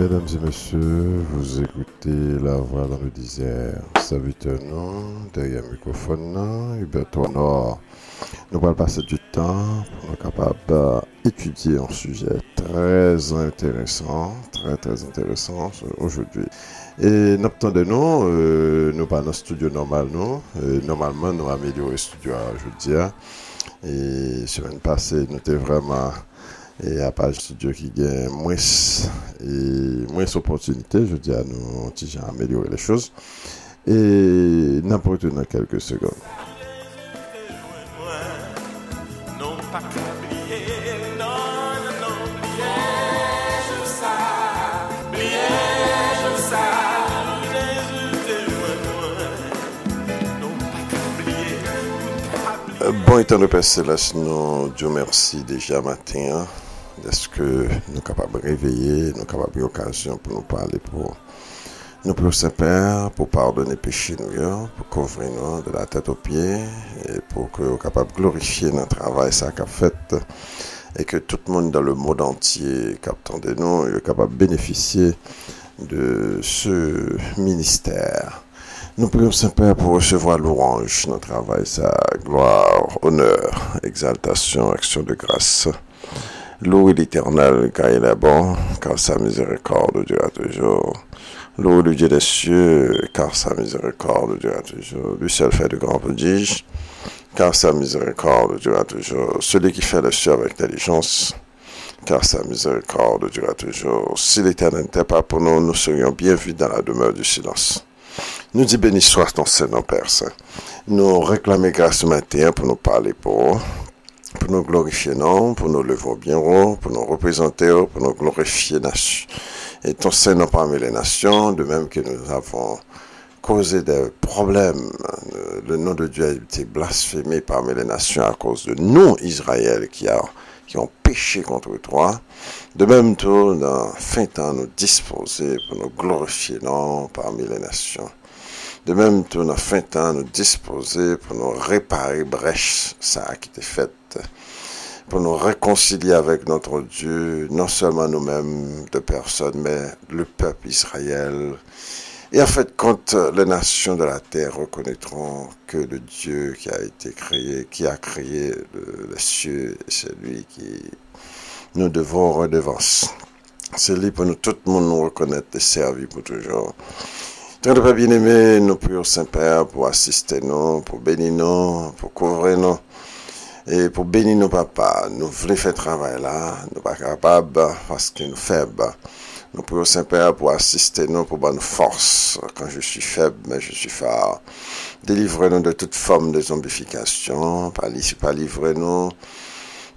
Mesdames et messieurs, vous écoutez La Voix dans le désert. Salut tenant, derrière le microphone, Hubert Tornor. Nous allons passer du temps pour nous capables d'étudier un sujet très intéressant aujourd'hui. Et nous attendons, nous pas dans studio normal, non. Normalement, nous améliorons le studio aujourd'hui. Et semaine passée, nous étions vraiment... Et à part studio qui gagne moins d'opportunités, je dis à nous, qui j'ai amélioré les choses. Et n'importe où dans quelques secondes. Bon, étant de Père Céleste, Dieu merci déjà matin. Est-ce que nous sommes capables de réveiller, nous sommes capables de l'occasion pour nous parler, pour nous plus Saint-Père, pour pardonner péché nous, pour couvrir nous de la tête aux pieds, et pour que nous soyons capables de glorifier notre travail, ça qu'a fait, et que tout le monde dans le monde entier captant de nous, est capable de bénéficier de ce ministère. Nous prions Saint-Père pour recevoir l'orange, notre travail, sa gloire, honneur, exaltation, action de grâce. Louez l'Éternel, car il est bon, car sa miséricorde durera toujours. Louez le Dieu des cieux, car sa miséricorde durera toujours. Lui seul fait de grands prodiges, car sa miséricorde durera toujours. Celui qui fait le ciel avec intelligence, car sa miséricorde durera toujours. Si l'Éternel n'était pas pour nous, nous serions bien vus dans la demeure du silence. Nous dis béni soit ton Seigneur, Père Saint. Nous réclamons grâce ce matin pour nous parler pour nous glorifier, non, pour nous lever bien haut, pour nous représenter, pour nous glorifier, et ton Seigneur parmi les nations, de même que nous avons causé des problèmes. Le nom de Dieu a été blasphémé parmi les nations à cause de nous, Israël, qui ont péché contre toi. De même tour, dans fin temps, nous disposer pour nous glorifier, non, parmi les nations. De même tour, dans fin temps, nous disposer pour nous réparer brèche, ça qui t'est faite. Pour nous réconcilier avec notre Dieu, non seulement nous-mêmes de personnes, mais le peuple Israël. Et en fait, quand les nations de la terre reconnaîtront que le Dieu qui a été créé, qui a créé les cieux, c'est lui qui nous devons redevance. C'est lui pour nous, tout le monde nous reconnaître et servir pour toujours. Très de Père bien-aimé, nous prions Saint-Père pour assister nous, pour bénir nous, pour couvrir nous. Et pour bénir nos papas, nous voulons faire travail là, nous pas capables parce que nous faibles. Nous prions Saint-Père pour assister nous, pour bonne force. Quand je suis faible, mais je suis fort. Délivrez-nous de toute forme de zombification, pas livrez-nous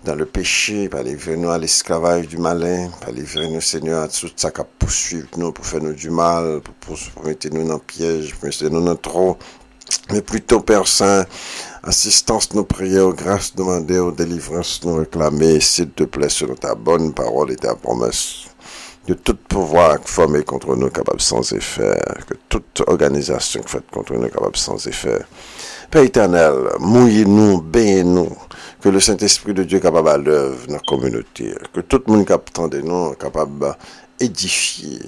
dans le péché, pas livrez-nous à l'esclavage du malin, pas livrez-nous Seigneur à tout ça qui poursuit nous pour faire nous du mal, pour mettre nous dans le piège, pour mettre nous dans le trou. Mais plutôt, Père Saint, assistance nous prions, grâce demandée, aux délivrances nous réclamer, s'il te plaît, selon ta bonne parole et ta promesse, de tout pouvoir formé contre nous capable sans effet, que toute organisation faite contre nous capable sans effet. Père éternel, mouillez-nous, baignez-nous, que le Saint-Esprit de Dieu capable à l'œuvre dans la communauté, que tout le monde captant de nous capable édifier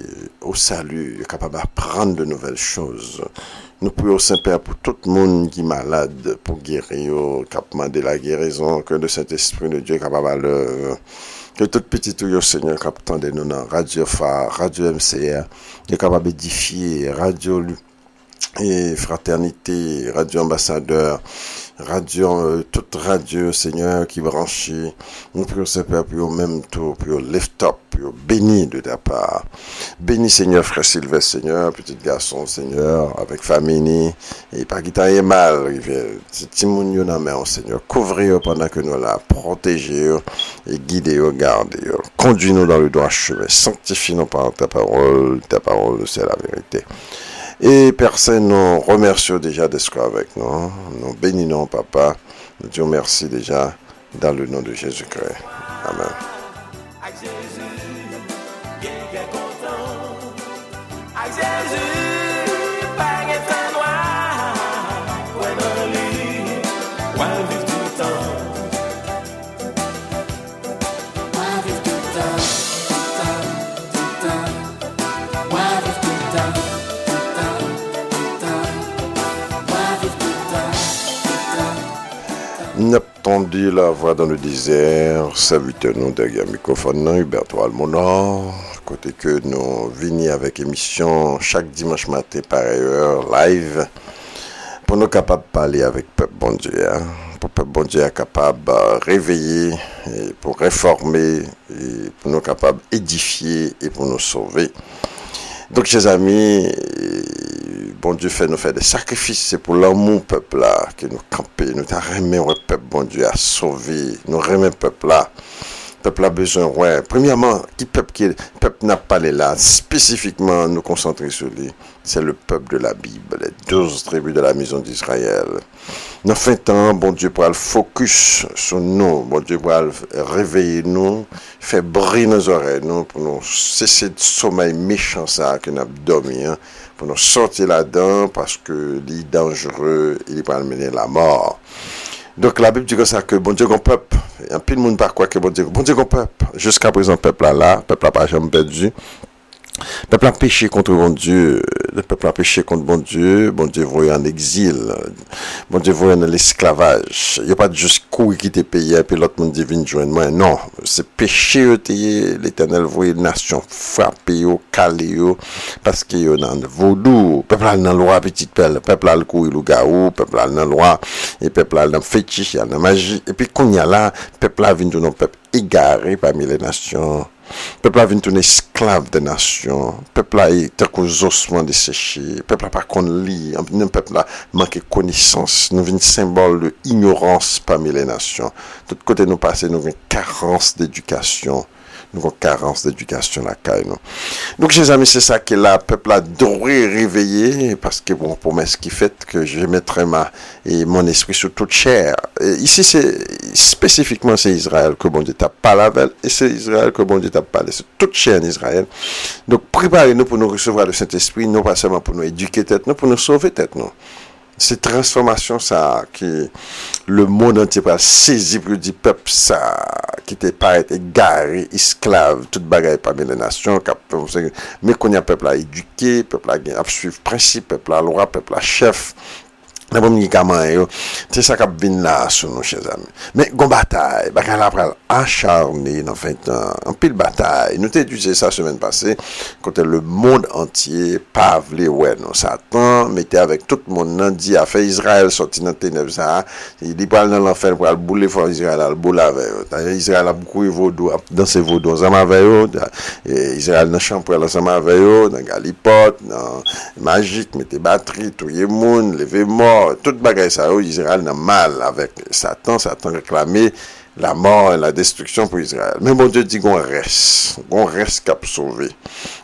au salut, capable d'apprendre de nouvelles choses. Nous prions Saint-Père pour tout le monde qui est malade, pour guérir, capable de la guérison, que le Saint-Esprit de Dieu capable à l'œuvre. Que tout petit tuyau, Seigneur, captant de nous dans Radio Phare, Radio MCR, est capable d'édifier, Radio et Fraternité, Radio Ambassadeur, Radio, toute radio, Seigneur, qui branche. Nous prions Saint-Père, prions même tout, prions lift up, prions béni de ta part. Béni, Seigneur, frère Sylvain, Seigneur, petit garçon, Seigneur, avec famille, et pas qu'il t'aille mal, c'est Timounio dans main, Seigneur, couvrez-le pendant que nous la protégez, et guidez-le, gardez-le, conduis-nous dans le droit chemin, sanctifie-nous par ta parole, c'est la vérité. Et Père Saint, nous remercions déjà d'être avec nous. Nous bénissons, Papa. Nous disons merci déjà dans le nom de Jésus-Christ. Amen. entendit la voix dans le désert, salut-nous derrière le microphone, Hubert Valmonor, côté que nous venons avec émission chaque dimanche matin par ailleurs, live, pour nous capables de parler avec le peuple bon Dieu, hein? Pour le peuple bon Dieu capable de réveiller, et pour réformer, et pour nous capables d'édifier et pour nous sauver. Donc, chers amis, bon Dieu fait nous faire des sacrifices, c'est pour l'amour peuple là que nous camper, nous remet le peuple bon Dieu à sauver, nous remet peuple a besoin ouais. Premièrement, qui peuple n'a pas les là, spécifiquement nous concentrer sur lui, c'est le peuple de la Bible, les 12 tribus de la maison d'Israël. Dans fin temps, bon Dieu pour le focus sur nous, bon Dieu pour réveiller nous, faire briller nos oreilles, nous pour nous cesser de sommeil méchant ça que nous avons dormi, hein, pour nous sortir là-dedans parce que il est dangereux, il va mener la mort. Donc la Bible dit comme ça que bon Dieu qu'on peuple, et un peu de monde par quoi que bon Dieu qu'on peuple. Jusqu'à présent peuple là, peuple a pas jamais perdu. Peuple a péché contre bon Dieu, le peuple a péché contre bon Dieu voyait en exil, bon Dieu voyait dans l'esclavage. Il y a pas de juste courir qui t'est payé puis l'autre monde divine joindre moi. Non, c'est péché l'Éternel voyait nation frappée au calé parce qu'il y a dans le vaudou, peuple a dans loi petite pelle, peuple a le courir le gaou, peuple a dans loi et peuple a dans fétiche, il y a dans magie et puis qu'on y a là, peuple a vient dans peuple égaré parmi les nations. Peuple a vint tourner esclave des nations. Peuple a été aux ossements desséchés. Peuple a pas qu'on lit. Peuple a manqué connaissance. Nous vint symbole de ignorance parmi les nations. De tout côté nous passons, nous vint carence d'éducation. La caille. Donc, chers amis, c'est ça que le peuple a doré réveillé, parce que bon, promesse qui fait que je mettrai mon esprit sur toute chair. Et ici, c'est Israël que bon Dieu t'a parlé, et c'est Israël que bon Dieu t'a parlé, c'est toute chair en Israël. Donc, préparez-nous pour nous recevoir le Saint-Esprit, non pas seulement pour nous éduquer tête, non pour nous sauver tête, non. C'est transformation ça qui le monde entier va saisir pour dire peuple ça qui était pas égaré esclave toute bagaille parmi les nations mais qu'on y a peuple à éduquer peuple à suivre principe peuple à loi peuple à chef la bonne médicament c'est ça qui vient là sur nos chers amis mais gon bataille bagaille là pral acharné dans 20 ans en pile bataille nous t'étudier ça semaine passée quand le monde entier pas vle ouais non Satan mettait avec tout le monde nan dit a fait Israël sorti dans ténèbres ça il dit pral dans l'enfer pral bouler fort Israël al boule avec Israël a courir vaudou danser vaudou ensemble avec eux Israël dans chambre ensemble avec eux dans Galipote dans magique mettait batterie touyer monde lever mort toute bagaille ça Israël n'a mal avec Satan réclamait la mort et la destruction pour Israël mais bon Dieu dit qu'on reste cap sauvé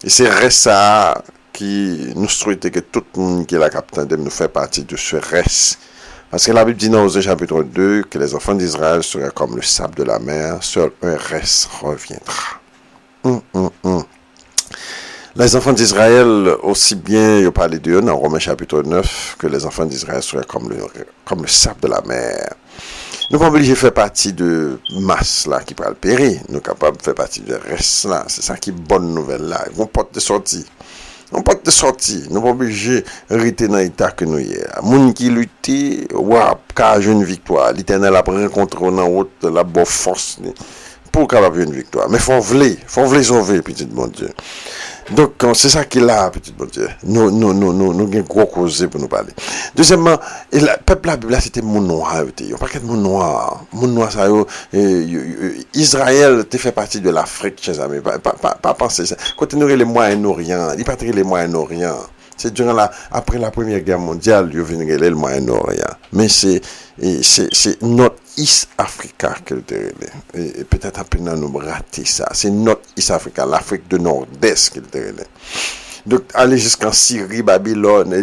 et c'est reste ça qui nous souhaite que tout le monde qui est la capitaine de nous fait partie de ce reste parce que la Bible dit dans Osée chapitre 2 que les enfants d'Israël seraient comme le sable de la mer, seul un reste reviendra. Les enfants d'Israël, aussi bien, il parle de eux dans Romains chapitre 9, que les enfants d'Israël seraient comme le sable de la mer. Nous sommes obligés de faire partie de masse là qui parle périr. Nous sommes capables de faire partie de reste là. C'est ça qui est bonne nouvelle là. Ils vont porter de sortie. Nous sommes obligés de rester dans l'état que nous sommes. Moun qui lutte, wap, ka une victoire. L'Éternel a rencontré dans haute la bonne force. Pour qu'il y ait une victoire. Mais faut v'lé sauver, petit bon Dieu. Donc, c'est ça qu'il a, petit bon Dieu. Nous, il y a gros cause pour nous parler. Deuxièmement, le peuple de la Bible, c'était mon noir. Il n'y a pas qu'à mon noir. Mon noir, ça Israël, tu fait partie de l'Afrique, chers amis. Pas penser ça. Quand nous, les Moyen-Orient, il n'y a pas les Moyen-Orient. C'est durant après la Première Guerre mondiale, il y a le Moyen-Orient. Mais c'est notre East Africa que et peut-être un peu nous rater ça. C'est notre East Africa, l'Afrique du Nord-Est que le. Donc aller jusqu'en Syrie, Babylone,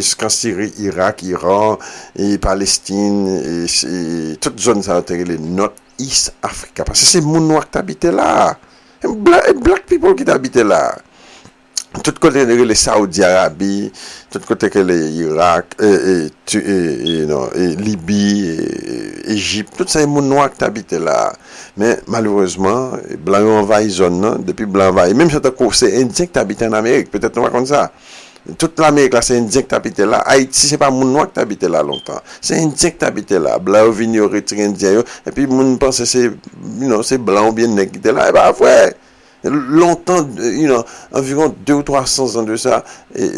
Irak, Iran et Palestine et toute zone ça le notre East Africa parce que c'est mon noir qui habite là. Black people qui habitent là. Tout côté de les Saoudi Arabie, tout côté que les Irak et Libye, Égypte, tout ça est mon noir qui habite là. Mais malheureusement, blanc envahi zone depuis blanc envahi. Même si c'est indien qui habite en Amérique, peut-être on va comme ça. Toute l'Amérique là, c'est indien qui habite là. Haïti, c'est pas moun noir qui habite là longtemps. C'est indien qui habite là. Blanc vini au retrait indien et puis moun pense c'est non, c'est blanc ou bien nèg qui était là. Et bah ouais. Longtemps, environ 200 ou 300 ans de ça, et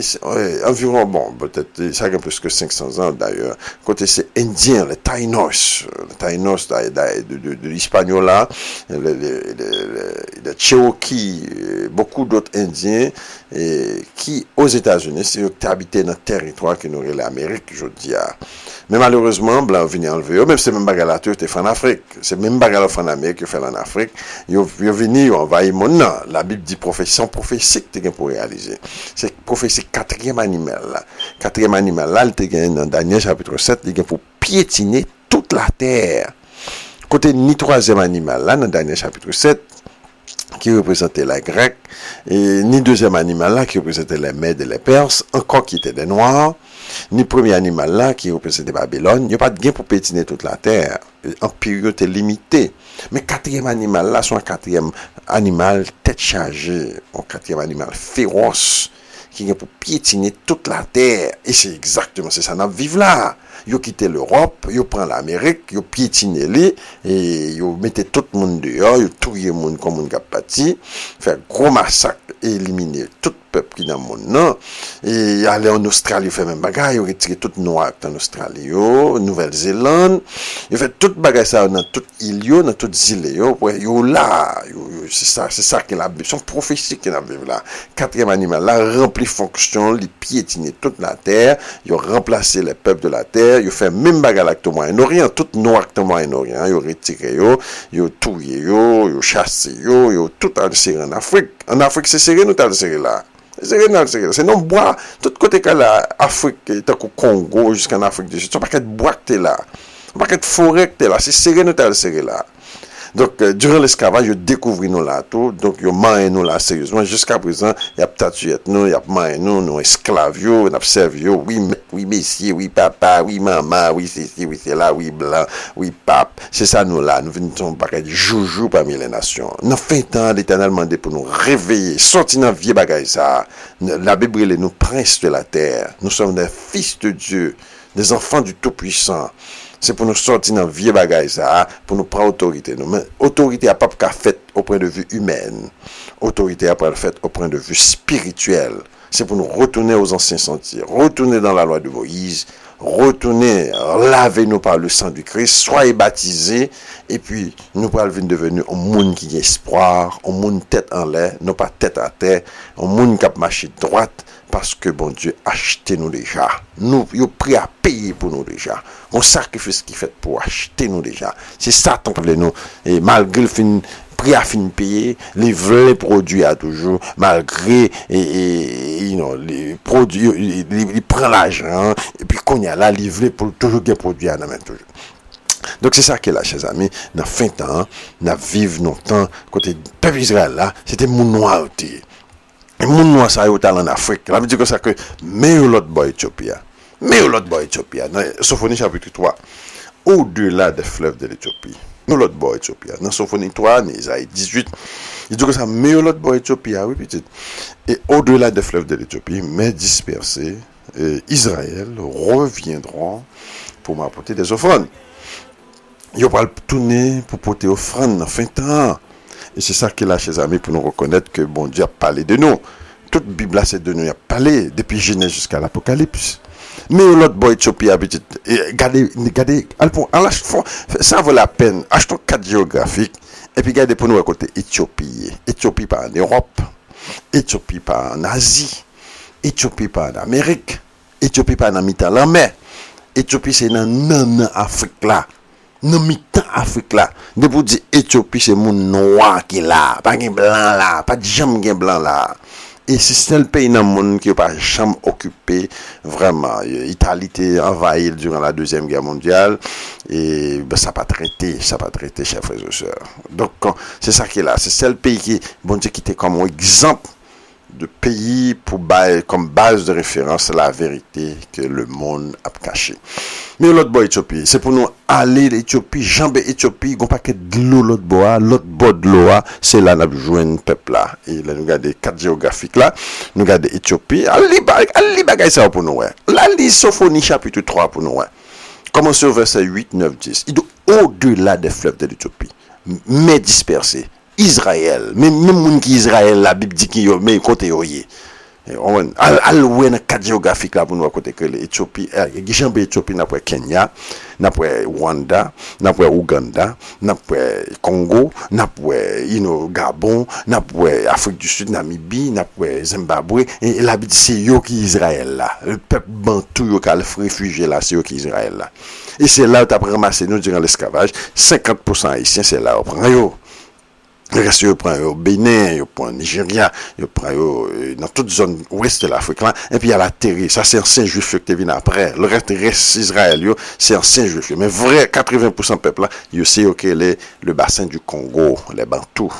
environ, bon, peut-être, ça a plus que 500 ans d'ailleurs, côté c'est indien, les Tainos de l'Hispaniola, les Cherokee, beaucoup d'autres indiens, et qui, aux États-Unis, c'est eux qui habitaient dans le territoire qui nourrit l'Amérique, je dis. Mais malheureusement, blanc venait enlever eux, même c'est même bagarre c'était fait en Afrique, c'est même bagarre en Amérique qui fait en Afrique, ils venaient, ils envahissent. Non, la Bible dit profession prophétique t'es pour réaliser. C'est prophétie quatrième animal là. Quatrième animal là, il t'es dans Daniel chapitre 7, il pour piétiner toute la terre. Côté ni troisième animal là dans Daniel chapitre 7 qui représentait la grecque et ni deuxième animal là qui représentait les Mèdes et les Perses, encore qui étaient des noirs, ni premier animal là qui représentait Babylone, il y a pas de gain pour piétiner toute la terre. En période limitée. Mais quatrième animal là, c'est un quatrième animal tête chargée, un quatrième animal féroce qui vient pour piétiner toute la terre. Et c'est exactement ça nous vivons là. Ils quittent l'Europe, ils prennent l'Amérique, ils piétinent les et ils mettent tout le monde dehors, ils tuent le monde comme on a parti, faire gros massacre et éliminer tout peuple qui dans le monde non et aller en Australie faire même bagaille ou retirer toute noire en Australie Nouvelle-Zélande il fait toute bagaille ça dans toute île yo dans toute île yo yo là c'est ça que la son prophétie qui dans vivre là quatrième animal là rempli fonction il piétiner toute la terre il remplacer les peuples de la terre il fait même bagaille avec tout Moyen-Orient toute noire tout Moyen-Orient il retirer yo tuer yo chasser yo tout en Afrique c'est serré nous t'as serré là. C'est non bois, tout côté que l'Afrique, tant qu'au Congo jusqu'en Afrique du Sud, c'est pas qu'être bois que t'es là, pas qu'être forêt que t'es là, c'est serré nous t'as serré là. Donc, durant l'esclavage, je découvre nous là tout, donc je mange nous là sérieusement, jusqu'à présent, il y a tatué nous, il y a mange nous esclaves, on observe, oui messieurs, oui papa, oui maman, oui ceci, oui cela, oui blanc, oui pape, c'est ça nous là, nous venons pareil joujou parmi les nations. Nous faisons tant d'éternellement pour nous réveiller, sortir dans vieux bagaille ça, la Bible est nous princes de la terre, nous sommes des fils de Dieu, des enfants du Tout-Puissant. C'est pour nous sortir dans vieux bagaille ça, pour nous prendre autorité. Mais autorité à pas qu'à fait au point de vue humaine. Autorité à pas fait au point de vue spirituel. C'est pour nous retourner aux anciens sentiers, retourner dans la loi de Moïse, retourner, lavez-nous par le sang du Christ, soyez baptisés, et puis nous parvenons devenir un monde qui a espoir, un monde tête en l'air, non pas tête à terre, un monde qui a marché droite, parce que bon Dieu acheté nous déjà. Nous, il est prêt à payer pour nous déjà. On sacrifice qui fait pour acheter nous déjà. C'est ça ton problème nous. Et malgré le fin, prix à fin payer, les vrais produits à toujours, malgré, les produits, ils prennent l'argent, et puis qu'on y a là, livré pour toujours des produits à la main toujours. Donc c'est ça qui est là, chers amis, dans fin temps, dans vivre nos temps, côté peuple Israël là, c'était mon noir aussi. Et mon noir ça est en Afrique, là veut dire que ça que, mais l'autre boy Éthiopia, dans Sophonie chapitre 3, au-delà des fleuves de l'Éthiopie. L'autre boy Éthiopia dans Sophonie 3 Isaïe 18 il dit que ça mais l'autre boy Éthiopia oui petite et au-delà des fleuves de l'Éthiopie mais dispersés Israël reviendront pour m'apporter des offrandes ils vont tourner pour porter offrandes en fin de temps et c'est ça qu'il a chez amis pour nous reconnaître que bon Dieu a parlé de nous toute Bible là c'est de nous il a parlé depuis Genèse jusqu'à l'Apocalypse. Mais l'autre boy Éthiopie habite regardez ça vaut la peine achetons carte géographique et puis regardez pour nous à côté Éthiopie pas en Europe Éthiopie pas en Asie Éthiopie pas en Amérique Éthiopie pas en mitan la mer Éthiopie c'est dans Afrique là dans mitan Afrique là de vous dire Éthiopie c'est mon noir qui là pas de blanc là pas de jambe blanc là. Et c'est seul pays dans le monde qui n'a pas jamais occupé vraiment. L'Italie était envahie durant la Deuxième Guerre mondiale et ben, ça n'a pas traité, chers frères et sœurs. Donc, c'est ça qui est là. C'est seul pays qui, bon Dieu, qui était comme un exemple de pays comme base de référence la vérité que le monde a cachée. Mais l'autre bois Éthiopie, c'est pour nous aller l'Éthiopie, jambé Éthiopie, gon paquet de l'eau l'autre bois de l'eau, c'est là nous joindre peuple là. Et là nous garder quatre géographiques là, nous garder Éthiopie, allez bagaille ça pour nous. La Sophonie chapitre 3 pour nous. Commencez au verset 8, 9, 10. Il dit au-delà des fleuves de l'Éthiopie, mais dispersés. Israël, même moun ki Israël la Bible dit ki yo mais côté yo yé. On alwen carte géographique là pour nous côté que l'Éthiopie, Gambie Éthiopie n'a après Kenya, n'a après Rwanda, n'a après Ouganda, n'a après Congo, n'a après Gabon, n'a après Afrique du Sud, Namibie, n'a après Zimbabwe et la Bible c'est yo qui Israël là. Le peuple bantou yo k'al réfugié là c'est yo qui Israël là. Et c'est là où t'as ramassé nous durant l'esclavage, 50% haïtiens c'est là on prend yo. Le reste, il prend au Bénin, il prend au Nigeria, il prend dans toute zone ouest de l'Afrique, là, et puis il y a la terre. Ça, c'est ancien juif qui vient après. Le reste Israël, c'est ancien juif. Mais vrai, 80% peuple, là, il sait, ok, le bassin du Congo, les Bantous.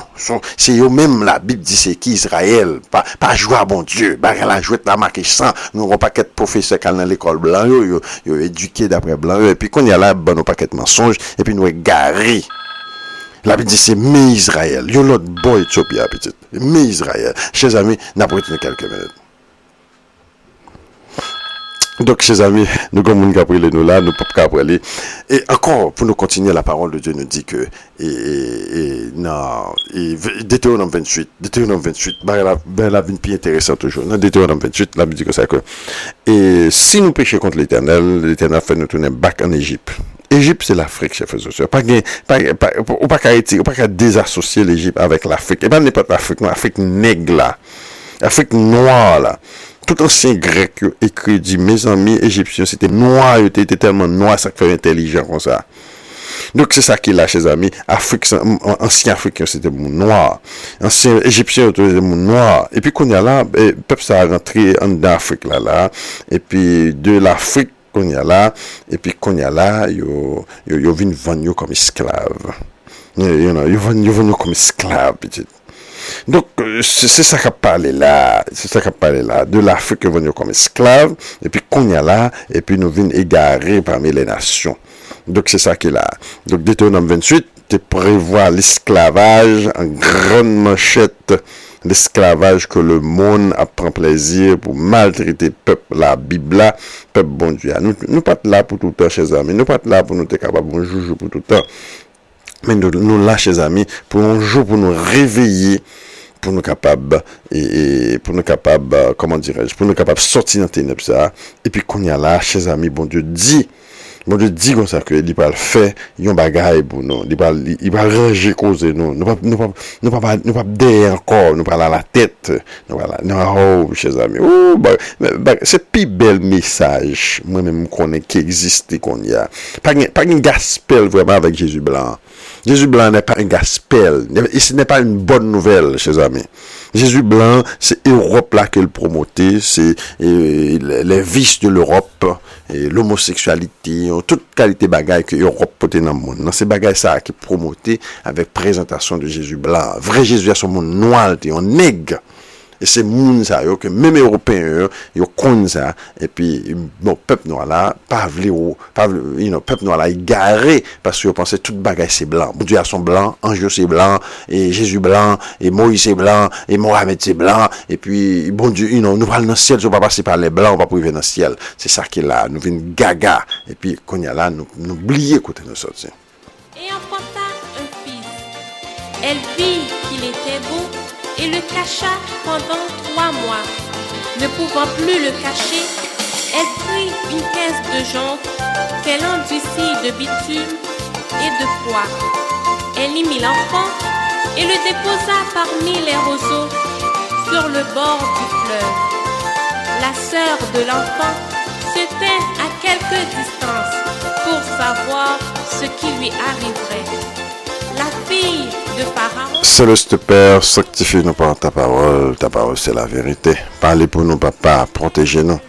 C'est eux-mêmes, la Bible dit, c'est qui Israël? Pas jouer à bon Dieu. Bah, la jouette, la marque, sans. Nous, on paquet de professeurs qui sont dans l'école blanc, ils ont éduqué d'après blanc, et puis quand il y a là, bon, on paquet de mensonges, et puis nous, égarés. La Bible dit c'est mais Israël. Yo l'autre boy Éthiopie petite. Mais Israël. Chers amis, n'a pas été quelques minutes. Donc chers amis, nous comme nous caprilé nous là, nous pas caprilé. Et encore pour nous continuer la parole de Dieu nous dit que Deutéronome 28. La vie plus intéressante toujours. Dans Deutéronome 28, la Bible dit que ça que et si nous péchons contre l'Éternel fait nous tourner back en Égypte. Égypte c'est l'Afrique, chers frères et sœurs. Pas désassocier l'Égypte avec l'Afrique. Et ben n'importe l'Afrique, non, Afrique nègre là, Afrique noire là. Tout ancien grec qui écrit dit mes amis égyptiens c'était noir, ils étaient tellement noirs ça fait intelligent comme ça. Donc c'est ça qui est là, chers amis. Afrique, ancien africain c'était noir, ancien égyptien c'était noir. Et puis qu'on y a là, peuple ça a rentré en Afrique là, et puis de l'Afrique qu'on y a là, yo vinn vanyo comme esclave. Yo vanyo comme esclave. Donc c'est ça qu'a parlé là, de l'Afrique vanyo comme esclave et puis qu'on y a là et puis nous vinn égarés parmi les nations. Donc c'est ça qui est là. Donc Deutéronome 28 te prévoit l'esclavage en grande manchette. L'esclavage que le monde apprend plaisir pour maltraiter peuple la Bible là, peuple bon Dieu. Nous pas là pour tout le temps, chers amis. Nous pas là pour nous être capables bon jour pour tout le temps. Mais nous là, chers amis, pour un jour pour nous réveiller, pour nous capables et pour nous capables sortir dans ténèbres ça. Et puis qu'on y a là, chers amis, bon Dieu dit comme ça que il va le faire, yon bagaille pour nous, il va ranger cause nous, nous pas derrière encore, nous pas à la tête, non, chers amis, c'est plus bel message, moi-même connais qui existe qu'on y a, pas une gaspelle vraiment avec Jésus blanc. Jésus blanc n'est pas un gaspel. Ce n'est pas une bonne nouvelle, chers amis. Jésus blanc, c'est Europe là qu'il promotait, c'est les vices de l'Europe, et l'homosexualité, toute qualité bagaille que l'Europe portait dans le monde. Non, c'est bagaille ça qui promotait avec présentation de Jésus blanc. Vrai Jésus à son monde noir, on nègre. Et c'est moun ça que même européens yo connaissent ça et puis bon peuple noir là peuple noir là égaré parce que pensait toute bagaille c'est blanc. Dieu a son blanc, Ange c'est blanc et Jésus blanc et Moïse c'est blanc et Mohammed c'est blanc et puis bon Dieu nous va dans le ciel, on va passer par les blancs, on va priver dans le ciel. C'est ça qui est là, nous vient gaga et puis qu'on y a là nous oublier côté nous sortir. Et enfanta un fils. Elle vit qu'il était beau. Et le cacha pendant 3 mois. Ne pouvant plus le cacher, elle prit une caisse de jonc qu'elle endurcit de bitume et de poids. Elle y mit l'enfant et le déposa parmi les roseaux sur le bord du fleuve. La sœur de l'enfant se tint à quelque distance pour savoir ce qui lui arriverait. Céleste Père, sanctifie-nous par ta parole c'est la vérité. Parlez pour nous, Papa, protégez-nous.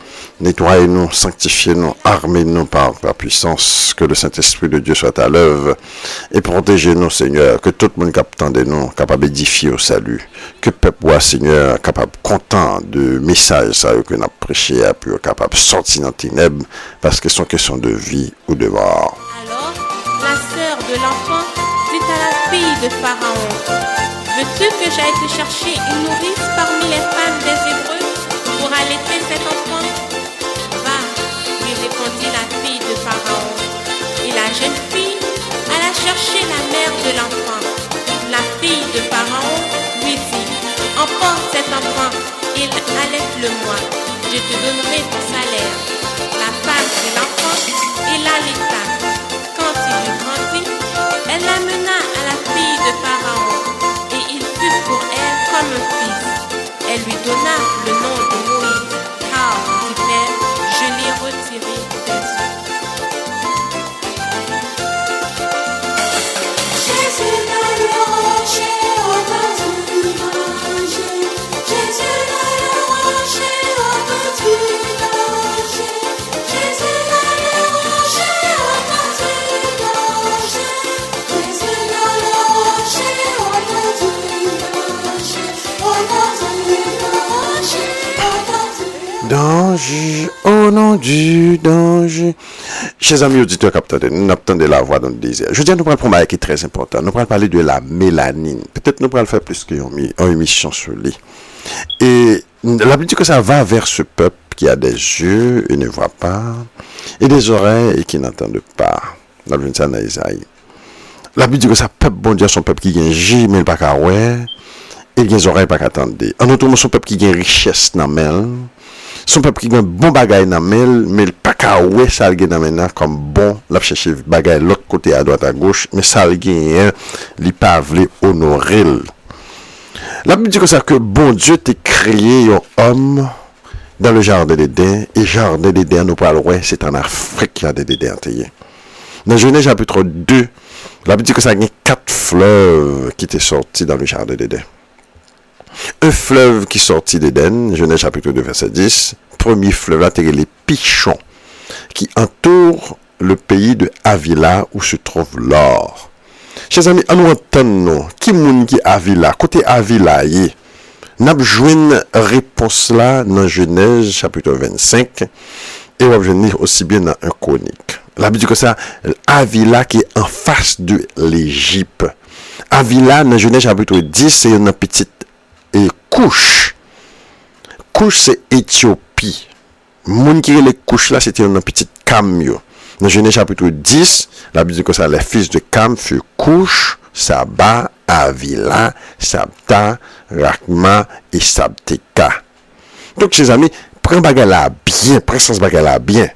Nettoyez-nous, sanctifiez-nous, armez-nous par la puissance, que le Saint-Esprit de Dieu soit à l'œuvre et protégez-nous, Seigneur, que tout le monde captant de nous, capable d'édifier au salut, que le peuple, Seigneur, capable content de messages, ça, que nous avons prêché, puis capable sortir dans les ténèbres, parce que c'est une question de vie ou de mort. Alors, la sœur de l'enfant dit à la fille de Pharaon, « Veux-tu que j'aille te chercher une nourrice parmi les femmes des Hébreux pour allaiter cet enfant ? » Va, lui répondit la fille de Pharaon. Et la jeune fille alla chercher la mère de l'enfant. La fille de Pharaon lui dit, « Emporte cet enfant et allaite-le-moi. Je te donnerai ton salaire. » La femme de l'enfant et l'allaita. Quand il eut grandi, elle l'amena à la fille de Pharaon, et il fut pour elle comme un fils. Elle lui donna le nom de Moïse, car, dit-elle, je l'ai retiré des eaux. Jésus est le rocher au bas du danger. Jésus est le rocher au bas du danger. Jésus est le rocher au bas du danger. Jésus est le rocher au bas du danger. Au bas du danger. Au bas du danger. Danger, au nom du danger. Chers amis auditeurs, nous attendons la voix dans le désert. Je dis, nous parlons pour moi qui est très important. Nous parlons parler de la mélanine. Peut-être nous parlons faire plus qu'une émission sur lui. Et la Bible dit que ça va vers ce peuple qui a des yeux et ne voit pas, et des oreilles et qui n'entendent pas. Dans le verset d'Isaïe, la Bible dit que ça peuple bon Dieu, son peuple qui gagne J, mais pas qu'à ouais, et les oreilles pas qu'attendre. En autre mot, son peuple qui gagne richesse dans mêle. Son peuple qui gagne bon bagaille dans mêle, mais pas qu'à ouais, ça le gagne dans maintenant comme bon, l'a chercher bagaille l'autre côté à droite à gauche, mais ça le gagne, il pas veut honorer. La Bible dit que ça que bon Dieu t'a créé un homme dans le jardin d'Éden, et jardin d'Éden nous parlons, c'est en Afrique qu'il y a des d'Éden. Dans Genèse chapitre 2, la Bible dit que ça a 4 fleuves qui étaient sortis dans le jardin d'Éden. Un fleuve qui sortit d'Éden, Genèse chapitre 2 verset 10, premier fleuve là, c'est les Pichons qui entourent le pays de Havila où se trouve l'or. Chers amis, on nous entend, qui moun qui Havila, côté Havila yé. N'a besoin réponse là dans Genèse chapitre 25 et on va aussi bien dans un chronique. La Bible dit que ça Havila qui est en face de l'Égypte. Havila dans Genèse chapitre 10 c'est une petite et couche. Couche c'est Éthiopie. Moun qui les couches là c'était une petite camio. Dans Genèse chapitre 10, la Bible dit que ça, les fils de Cam furent Couche, Saba, Havila, Sabta, Rachma et Sabteka. Donc, chers amis, prends bagala bien, prends sens bagala bien.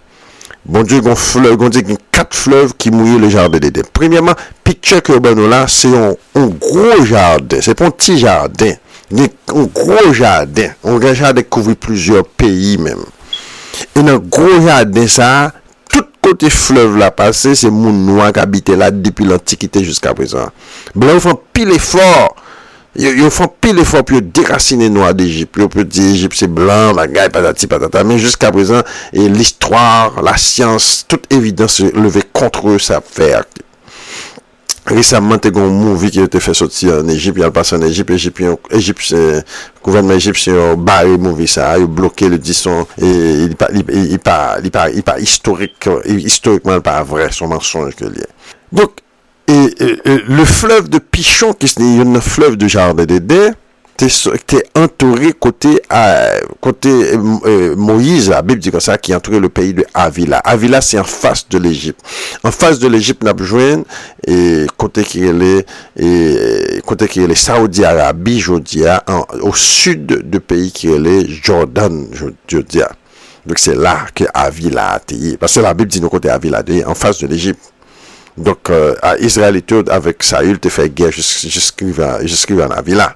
Bon Dieu, gon fleuve, gon dit qu'il y a 4 fleuves qui mouillent le jardin d'Éden. Premièrement, picture que ben là, c'est un gros jardin, c'est pas un petit jardin. Un gros jardin, un grand jardin qui couvre plusieurs pays même. Et dans un gros jardin ça, côté fleuve là passé, c'est mon noir qui habitait là depuis l'Antiquité jusqu'à présent. Blancs font pile effort. Ils font pile effort pour déraciner noir d'Égypte. Ils peuvent dire Égypte c'est blanc, bagaille, patati, patata. Mais jusqu'à présent, et l'histoire, la science, toute évidence levée contre eux, ça fait. Récemment, il y a un movie qui a été fait sortir en Égypte, il a passé en Égypte, le gouvernement égyptien a barré le movie, ça a bloqué le disson, et il n'est pas historique, historiquement pas vrai, son mensonge que lié. Donc, et le fleuve de Pichon, qui est un fleuve de jardin d'Éden, t'es entouré côté Moïse, la Bible dit comme ça, qui entourait le pays de Havila. Havila, c'est en face de l'Égypte. En face de l'Égypte, n'a besoin, et côté qui est les Saoudi Arabie, Jodia, au sud du pays qui est les Jordan, Jodia. Donc, c'est là que Havila est. Parce que la Bible dit nous côté Havila est en face de l'Égypte. Donc, Israël était avec Saül, te fait guerre jusqu'à Havila.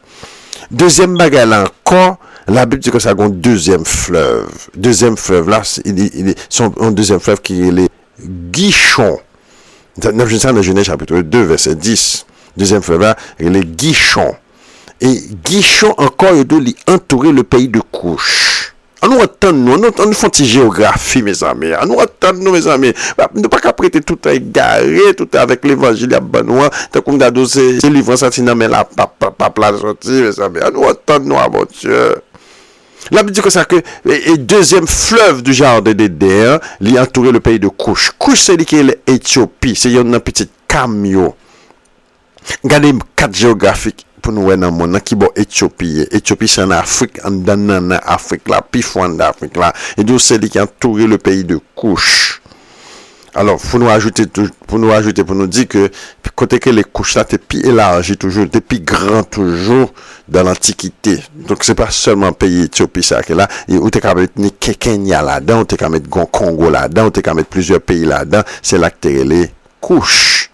Deuxième bagaille là encore, la Bible dit que ça a un deuxième fleuve. Deuxième fleuve là, c'est un deuxième fleuve qui est les Guichons. Nous lisons ça dans Genèse chapitre 2 verset 10. Deuxième fleuve là, les Guichons. Et Guichons encore, il doit entourer le pays de Couche. nous attendons, nous faisons une géographie, mes amis. Nous attendons, mes amis. Nous ne pouvons pas prêter tout égaré, tout avec l'évangile à Benoît. Tant qu'on a dosé, c'est livre satinant, mais la papa, mes amis. Nous attendons, mon Dieu. La Bible dit que ça que le deuxième fleuve du jardin d'Éden, il a entouré le pays de Couche. Couche, c'est l'Éthiopie. C'est une petite camio. Regardez carte géographique. Pour nous, dans le monde, qui est Éthiopie. Éthiopie, c'est en Afrique, en Afrique, là, pifouan d'Afrique, là. Et donc, c'est lui qui a entouré le pays de Couche. Alors, pour nous dire que, côté que les couches, là, t'es plus élargi toujours, t'es plus grand toujours dans l'Antiquité. Donc, c'est pas seulement le pays Éthiopie, ça, que là, et où t'es qu'à mettre Kenya là-dedans, où t'es qu'à mettre Congo là-dedans, où t'es qu'à mettre plusieurs pays là-dedans, c'est là que t'es les couches.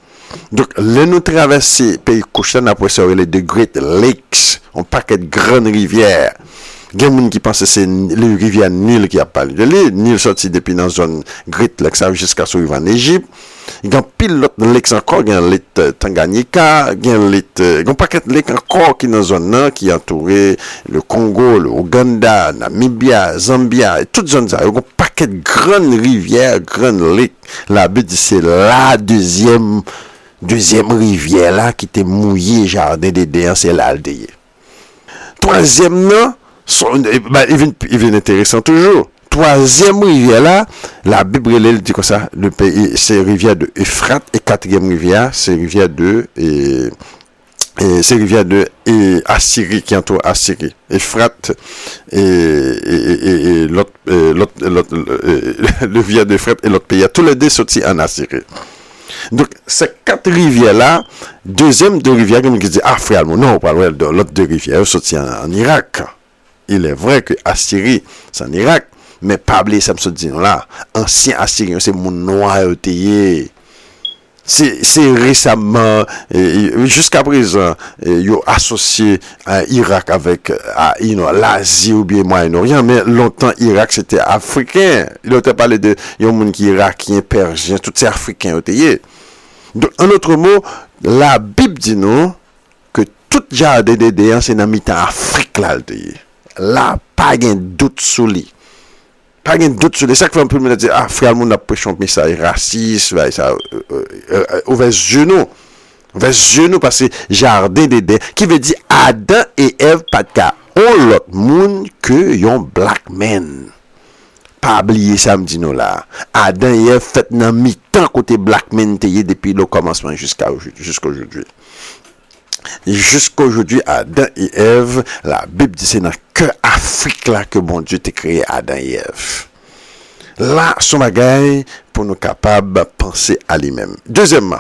Donc, les nous traverser pays couchant après ça, les de Great Lakes, on paquet de grandes rivières. Il y a des gens qui pensent que c'est les rivières Nil qui a parlé. Le Nil sorti depuis dans la zone Great Lakes jusqu'à ce qu'il va en Égypte. Il y a un pile de Lakes encore, il y a le Tanganyika, il y a un paquet de Lakes encore qui dans la zone qui entouré le Congo, le Ouganda, Namibia, Zambia, et toutes zones là. Il y a un paquet de grandes rivières, grandes Lakes. La Bible dit c'est la deuxième rivière là qui était mouillée jardin d'Éden, c'est l'Aldéye. Troisième non, il vient intéressant toujours. Troisième rivière là, la Bible elle dit comme ça, le pays c'est rivière de Euphrate, et quatrième rivière c'est rivière de Assyrie qui entoure Assyrie. Euphrate et l'autre rivière de Euphrate et l'autre pays, tous les deux sortis en Assyrie. Donc, ces quatre rivières-là, deuxième deux rivières, comme qui dit, frère, non, on parle de l'autre deux rivières, elles sortent en Irak. Il est vrai que Assyrie, c'est en Irak, mais pas oublier, ça me se dit, là, ancien Assyrien, c'est mon noir étayé. C'est récemment, jusqu'à présent, ils ont associé Irak avec l'Asie ou bien Moyen-Orient, mais longtemps, Irak, c'était africain. Ils ont parlé de gens qui irakien, persien, tout c'est africain. Donc, en autre mot, la Bible dit nous que tout jardin d'Éden, c'est dans l'Afrique là. Là, pas de doute sur lui. Pas de doute sur les sacs, on peut me dire, frère, on a prêché un message raciste, ça, ouvert genou, parce que jardin d'Éden, qui veut dire Adam et Ève, pas de cas, on l'autre monde que yon black men. Pas oublier ça, me dit nous là. Adam et Ève, fait dans mi-temps côté black men, t'ayé depuis le commencement jusqu'à aujourd'hui. Et jusqu'à aujourd'hui, Adam et Ève, la Bible dit c'est dans que Afrique là que bon Dieu t'a créé Adam et Ève. Là, son bagaille pour nous capables de penser à lui-même. Deuxièmement,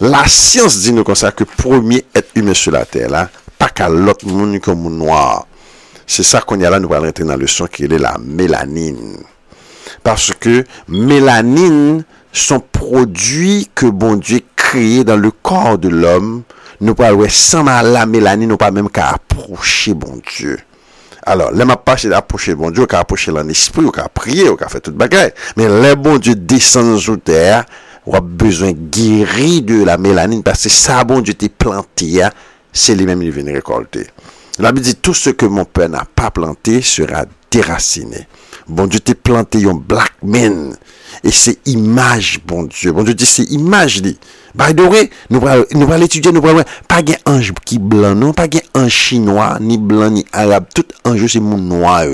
la science dit nous comme ça que premier être humain sur la terre là, pas qu'à l'autre monde que mon noir. C'est ça qu'on y a là, nous allons rentrer dans le son qui est la mélanine. Parce que mélanine sont produits que bon Dieu créé dans le corps de l'homme. Nous pas ouais sans la mélanine, nous pas même qu'à approcher bon Dieu. Alors, les m'a pas approcher bon Dieu, qu'à approcher l'en esprit, ou qu'à prier, ou qu'à faire toute bagaille. Mais les bon Dieu descendent sur terre, on a besoin guérir de la mélanine parce que ça bon Dieu t'est planté, c'est lui-même qui vient récolter. La Bible dit tout ce que mon père n'a pas planté sera déraciné. Bon Dieu t'est planté un black man et c'est image bon Dieu. Bon Dieu dit c'est image lui. By the way, nous va l'étudier, nous va pas gain ange qui blanc non, pas gain ange chinois, ni blanc ni arabe, tout ange c'est mon noir.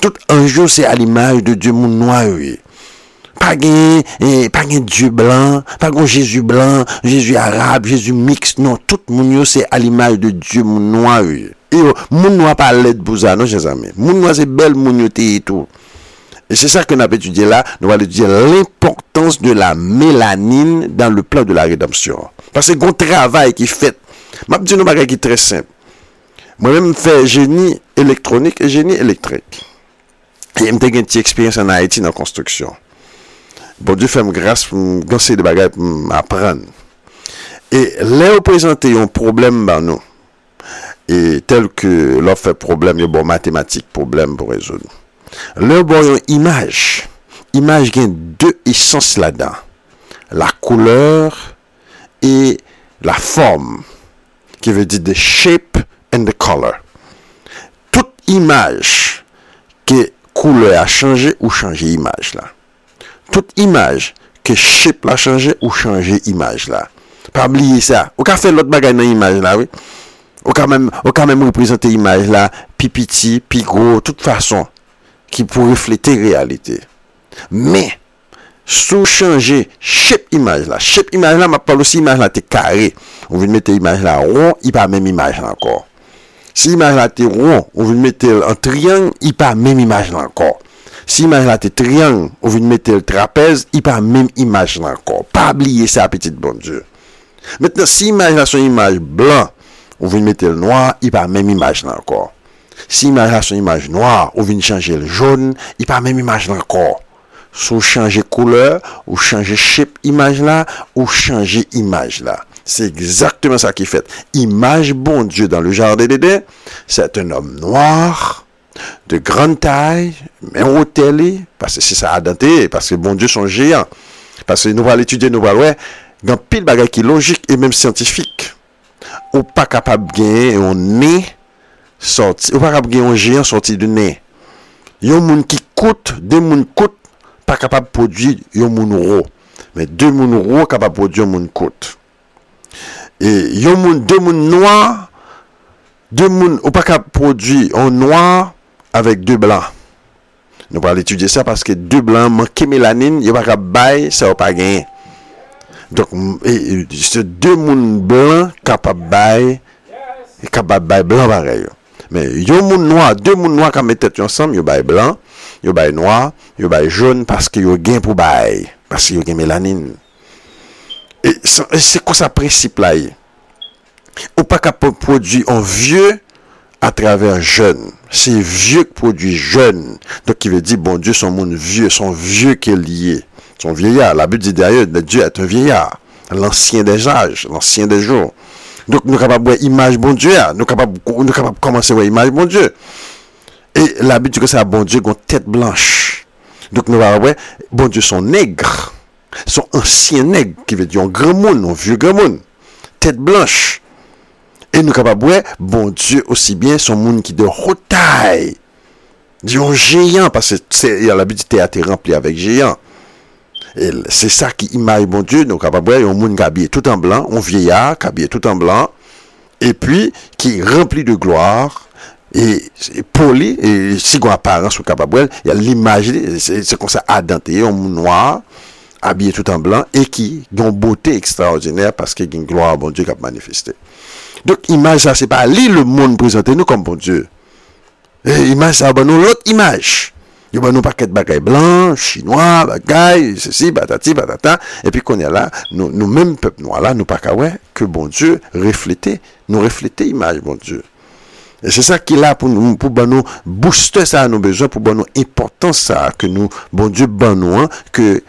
Tout ange c'est à l'image de Dieu mon noir. Pas gain Dieu blanc, pas gain Jésus blanc, Jésus arabe, Jésus mixte, non, tout mon yo c'est à l'image de Dieu mon noir. Et mon noir pas l'aide bouza non, chers amis. Mon noir c'est belle mon yo et tout. Et c'est ça qu'on a étudié là, nous allons étudier l'importance de la mélanine dans le plan de la rédemption. Parce que un travail qui fait, m'a dit une bagarre qui est très simple. Moi-même fais génie électronique et génie électrique. Et j'ai une petite expérience en Haïti dans construction. Bon Dieu fait grâce pour me lancer des bagarres pour m'apprendre. Et là on présente un problème par nous. Et tel que l'on fait problème, il y a bon mathématiques problème pour résoudre. Le bon image gagne deux essences là-dedans, la couleur et la forme, qui veut dire the shape and the color. Toute image que couleur a changé ou changé image là. Toute image que shape la changé ou changé image là. Pas oublier ça. Ou qu'a fait l'autre bagaille dans image là oui. Ou quand même représenter image là pi petit, pi gros, toute façon qui pour refléter réalité. Mais sous changer shape image là m'a parle aussi image là t'es carré. On veut mettre image là rond, il pas même image là encore. Si image là t'es rond, on veut mettre en triangle, il pas même image là encore. Si image là t'es triangle, on veut mettre le trapèze, il pas même image là encore. Pas oublier ça petite bon Dieu. Maintenant si image là son image blanc, on veut mettre le noir, il pas même image là encore. Si image là son image noire, on veut changer le jaune, il pas même image là encore. Sous changer couleur ou changer shape image là ou changer image là. C'est exactement ça qui fait. Image bon Dieu dans le jardin d'Éden, c'est un homme noir, de grande taille, mais hautelé, parce que c'est ça à denter, parce que bon Dieu sont géants. Parce que nous allons étudier, nous allons, ouais, dans pile bagaille qui logique et même scientifique. Ou pas capable gagner, on nez sorti, ou pas capable gagner un géant sorti de nez. Yon moun qui coûte, des moun coûte, pas capable de produire yon moun ro. Mais deux moun ro capable de produire moun coûte. Et yon moun, deux moun noirs, deux moun, ou pas capable produit en noir avec deux blancs. Nous allons étudier ça parce que deux blancs manquent mélanine, yon pas capable bail, ça va pas gagner. Donc, ce deux moun blancs capable bail, blanc pareil. Mais yon moun noir, deux moun noirs qui mettent ensemble, yon bail blanc, yon bail noir, yon bail jaune parce que yon gain pour bail, parce que yon gain mélanine. Et c'est quoi ça principe là? Ou pas capable produire en vieux à travers jeune. C'est vieux qui produit jeune. Donc il veut dire bon Dieu son monde vieux, son vieux qui est lié, son vieillard. La Bible dit d'ailleurs Dieu est un vieillard, l'ancien des âges, l'ancien des jours. Donc nous capable voir image bon Dieu, nous capable commencer voir image bon Dieu. Et la Bible dit que ça bon Dieu qui a une tête blanche. Donc nous va voir bon Dieu son nègre. Son ancien nègre qui veut dire un grand monde, un vieux grand monde, tête blanche. Et nous capables ouais, bon Dieu aussi bien son monde qui de haute taille, un géant parce que c'est la Bible dit était rempli avec géant. Et c'est ça qui image bon Dieu, nous capables ouais, un monde habillé tout en blanc, un vieillard habillé tout en blanc et puis qui rempli de gloire. Et poli et si qu'on apparence ou capable, il y a l'image c'est comme ça adenté, un monde noir habillé tout en blanc et qui ont beauté extraordinaire parce qu'il y a une gloire bon Dieu qui a manifesté. Donc image ça c'est pas lui le monde présenter nous comme bon Dieu. Et image ça ben nous l'autre image. Il ben nous paquet bagaille blanc, chinois, bagaille, ceci batati batata et puis qu'on est là nous même peuple noir là nous pas ouais que bon Dieu refléter image bon Dieu. Et c'est ça qu'il a pour ben nous booster ça à nos besoins, pour ben nous important ça que nous bon Dieu ben nous hein, que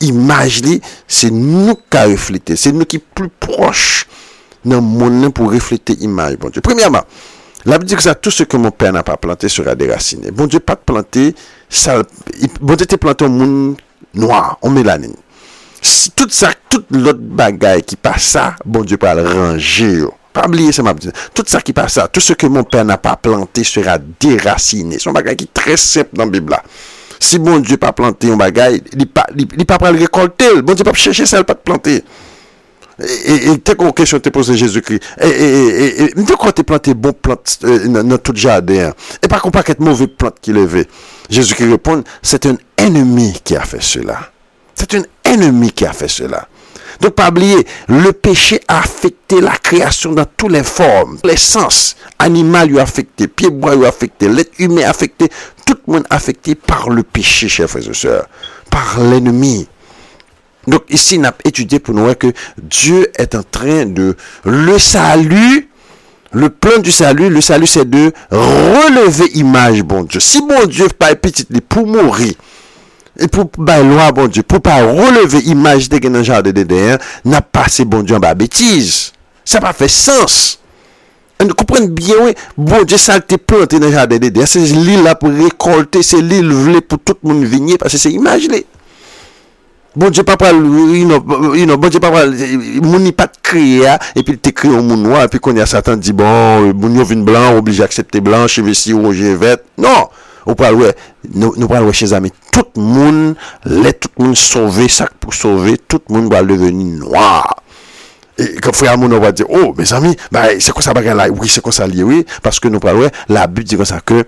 image li c'est nous qui a refléter, c'est nous qui plus proche dans monde pour refléter image bon Dieu. Premièrement, la Bible dit que ça tout ce que mon père n'a pas planté sera déraciné. Bon Dieu pas planté ça bon Dieu t'es planté au monde noir, en mélanine. Si tout ça toute l'autre bagaille qui passe ça, bon Dieu pas le ranger. Pas oublier ça, tout ça qui passe là, tout ce que mon père n'a pas planté sera déraciné. C'est un bagage qui est très simple dans la Bible là. Si bon Dieu pas planté un bagage, il pas pas le récolter. Bon Dieu pas chercher ça, il pas planter. Et t'es qu'on question te pose Jésus-Christ. Et dès qu'on t'es planté bon plante dans tout jardin. Et pas qu'on pas qu'être mauvais plante qui levé. Jésus-Christ répond, c'est un ennemi qui a fait cela. C'est un ennemi qui a fait cela. Donc, pas oublier, le péché a affecté la création dans toutes les formes. Les sens, animal lui affecté, pied bois lui affecté, l'être humain affecté, tout le monde affecté par le péché, chers frères et sœurs, par l'ennemi. Donc, ici, on a étudié pour nous voir que Dieu est en train de le salut, le plan du salut, le salut c'est de relever image, bon Dieu. Si bon Dieu pas petit, pour mourir, et pour pas loi bon Dieu, pour pas relever image de dans jardin d'Éden, n'a passé bon Dieu en bas bêtise. Ça pas fait sens. On comprend bien oui, bon Dieu ça t'est planté dans jardin d'Éden, c'est l'île là pour récolter, c'est l'île vle pour tout le monde vigner parce que c'est image là. Bon Dieu pas bon Dieu pas mon pas créé et puis t'es créé au monde noir et puis qu'on y a Satan dit bon mon vin blanc obligé accepter blanc cheveux si rouge et vert. Non. Ou pas le nous pas le chez amis tout le monde les tout le monde sauver ça pour sauver tout le monde va devenir noir. Et quand frère mon on va dire oh mes amis bah c'est quoi ça bagarre là oui c'est quoi ça lié oui parce que nous pas ouais la Bible dit comme ça que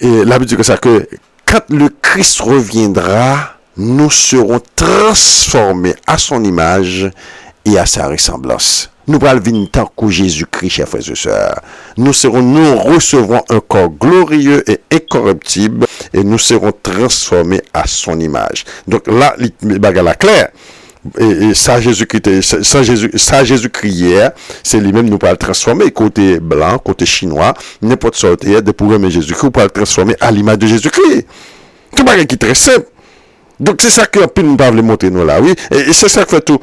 et la Bible dit comme ça que quand le Christ reviendra nous serons transformés à son image et à sa ressemblance. Nous allons venir tant que Jésus-Christ, chers frères et sœurs. Nous recevrons un corps glorieux et incorruptible et nous serons transformés à son image. Donc là, bagala clair. Et ça Jésus-Christ hier, c'est lui-même nous parle transformer côté blanc, côté chinois, n'importe sorte hier de programme Jésus-Christ, nous parle transformer à l'image de Jésus-Christ. Tout bagage qui est très simple. Donc c'est ça que nous parle montrer nous là, oui. Et c'est ça que fait tout.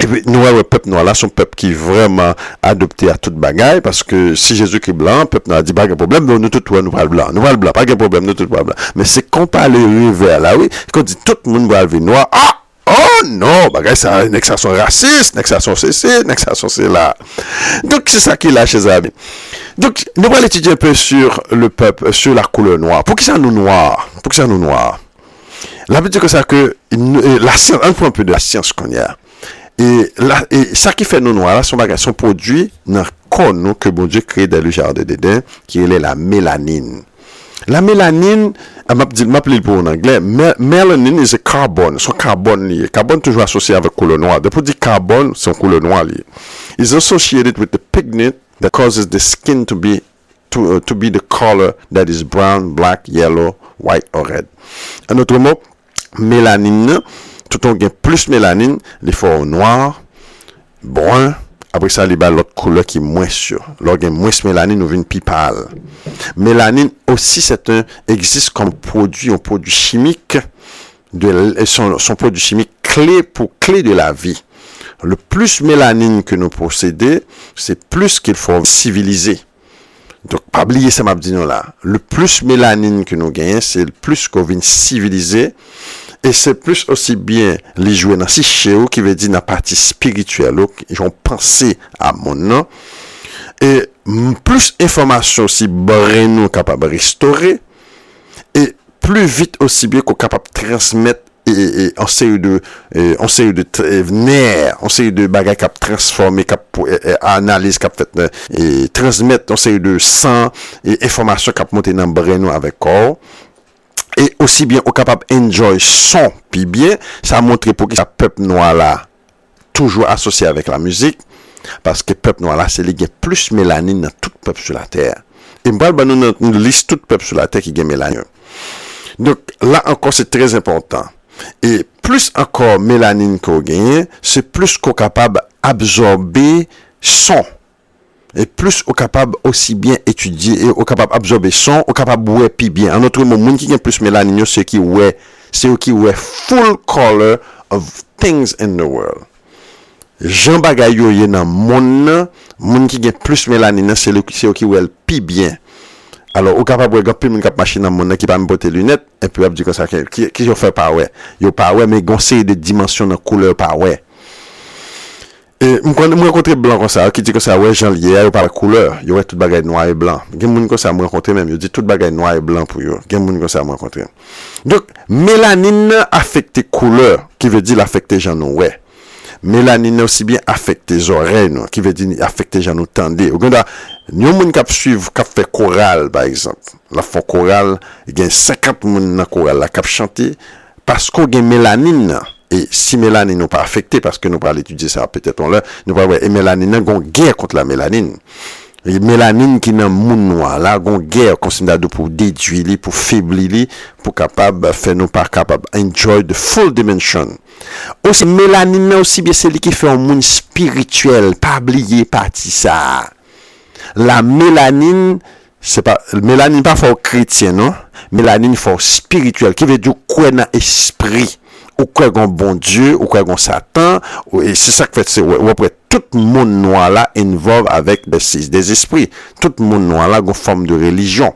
Et puis, nous, le peuple noir, là, son peuple qui est vraiment adopté à toute bagaille, parce que si Jésus qui est blanc, le peuple noir dit, pas de problème, nous, tout, nous, blanc, pas de problème, nous, tout, blanc. Mais c'est qu'on parle vers là, oui, qu'on dit, tout le monde va arriver noir, ah! Oh non, bagaille, ça, n'est que ça sont racistes, n'est que ça sont ceci, n'est que ça sont cela. Donc, c'est ça qui est là, chez amis. Donc, nous allons étudier un peu sur le peuple, sur la couleur noire. Pour qui ça nous noir? Pour qui ça nous noir? La petite que ça que, la science, on prend un peu de la science qu'on y a. Et là, et ça qui fait nous noirs, là, son bagage, son produit, n'a qu'on, que bon Dieu crée dans le jardin d'Éden, qui est la mélanine. La mélanine, elle m'appelle pour en anglais, melanin is a carbon, son carbone lié. Carbone toujours associé avec couleur noire. Depuis dit carbone, c'est une couleur noire lié. It's associated with the pigment that causes the skin to be the color that is brown, black, yellow, white or red. Un autre mot, mélanine. Tout on gagne plus mélanine, les formes noires, brun, après ça, il y a l'autre couleur qui est moins sûre. Lorsqu'on gagne moins mélanine, on vient plus pâle. Mélanine aussi, existe comme produit, un produit chimique, son produit chimique clé de la vie. Le plus mélanine que nous possédons, c'est plus qu'il faut civiliser. Donc, pas oublier ça, m'a dit non là. Le plus mélanine que nous gagnons, c'est le plus qu'on vient civiliser. Et c'est plus aussi bien les jouer dans chez qui veut dire dans la partie spirituelle, ils ont pensé à mon nom. Et plus information aussi, nous capable de restaurer. Et plus vite aussi bien qu'on capable de transmettre et en série de bagages cap transformer cap analyse cap fait et transmettre en série de sang et information cap monter dans brain avec corps. Et aussi bien, on est capable d'enjoy son, puis bien, ça montre pour que ce peuple noir là, toujours associé avec la musique, parce que peuple noir là, c'est lui qui a plus mélanine dans tout peuple sur la terre. Et nous avons une liste tout peuple sur la terre qui a mélanine. Donc, là encore, c'est très important. Et plus encore mélanine qu'on gagne, c'est plus qu'on est capable d'absorber son. Et plus au capable aussi bien étudier et au capable absorber son, au capable ouais puis bien. En autre mot, monde qui gagne plus mélanine, c'est qui ouais full color of things in the world. Jean bagay yo yé nan monde qui gagne plus mélanine, c'est qui ouais puis bien. Alors au capable ouais plus monde cap machine nan monde qui pas me porter lunettes et puis abdi comme ça qui yo fait pas ouais. Yo pas ouais mais conseil de dimension dans couleur pas ouais. Et moi rencontre blanc comme ça qui dit que ça ouais Jean Lier par la couleur il y aurait toute bagaille noir et blanc gain monde comme ça moi rencontre même il dit toute bagaille noir et blanc pour yo gain monde comme ça moi rencontre donc mélanine affecte couleur qui veut dire l'affecter Jean nous ouais mélanine aussi bien affecter oreilles nous qui veut dire affecter Jean nous tendez regarde nous monde cap suivre cap faire chorale par exemple la font chorale il y a 50 monde dans chorale la cap chanter parce qu'on gain mélanine. Et si mélanine n'est pas affectée, parce que nous allons étudier ça peut-être on l'a, nous allons voir, et mélanine, on guerre contre la mélanine. Et mélanine qui est dans le monde noir, là, on guerre pour déduire, pour faiblir, pour capable, faire nous pas capable, enjoy the full dimension. Aussi, mélanine, aussi bien, c'est lui qui fait un monde spirituel, pas oublier, parti ça. La mélanine, c'est pas, mélanine pas fort chrétien, non? Mélanine fort spirituel, qui veut dire quoi dans l'esprit? Ou quoi qu'on bon Dieu, ou quoi qu'on Satan, et c'est ça que fait, c'est, ou après, tout le monde noir là, involve avec des esprits. Tout le monde noir là, une forme de religion.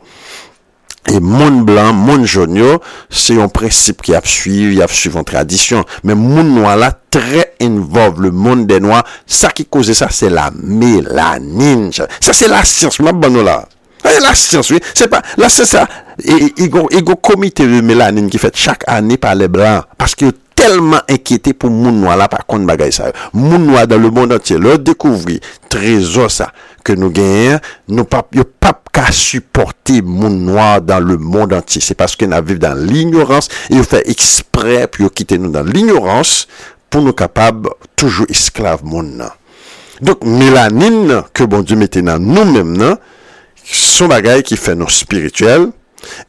Et monde blanc, monde jaune, c'est un principe qui a suivi en tradition. Mais monde noir là, très involve le monde des noirs. Ça qui cause ça, c'est la mélanine. Ça, c'est la science, ma bonne là. Et la science, oui. C'est pas, là, c'est ça. Il y a un comité de mélanine qui fait chaque année par les blancs. Parce que tellement inquiété pour moun noir là, par contre, bagay ça. Moun noir dans le monde entier, leur découvrir trésor ça, que nous gagnons, nous pas, y'a pas qu'à supporter moun noir dans le monde entier. C'est parce qu'on a vécu dans l'ignorance, et on fait exprès, puis on quitte nous dans l'ignorance, pour nous capables, toujours esclaves moun nan. Donc, mélanine, que bon Dieu mettait dans nous-mêmes, non? Son bagay qui fait nos spirituels,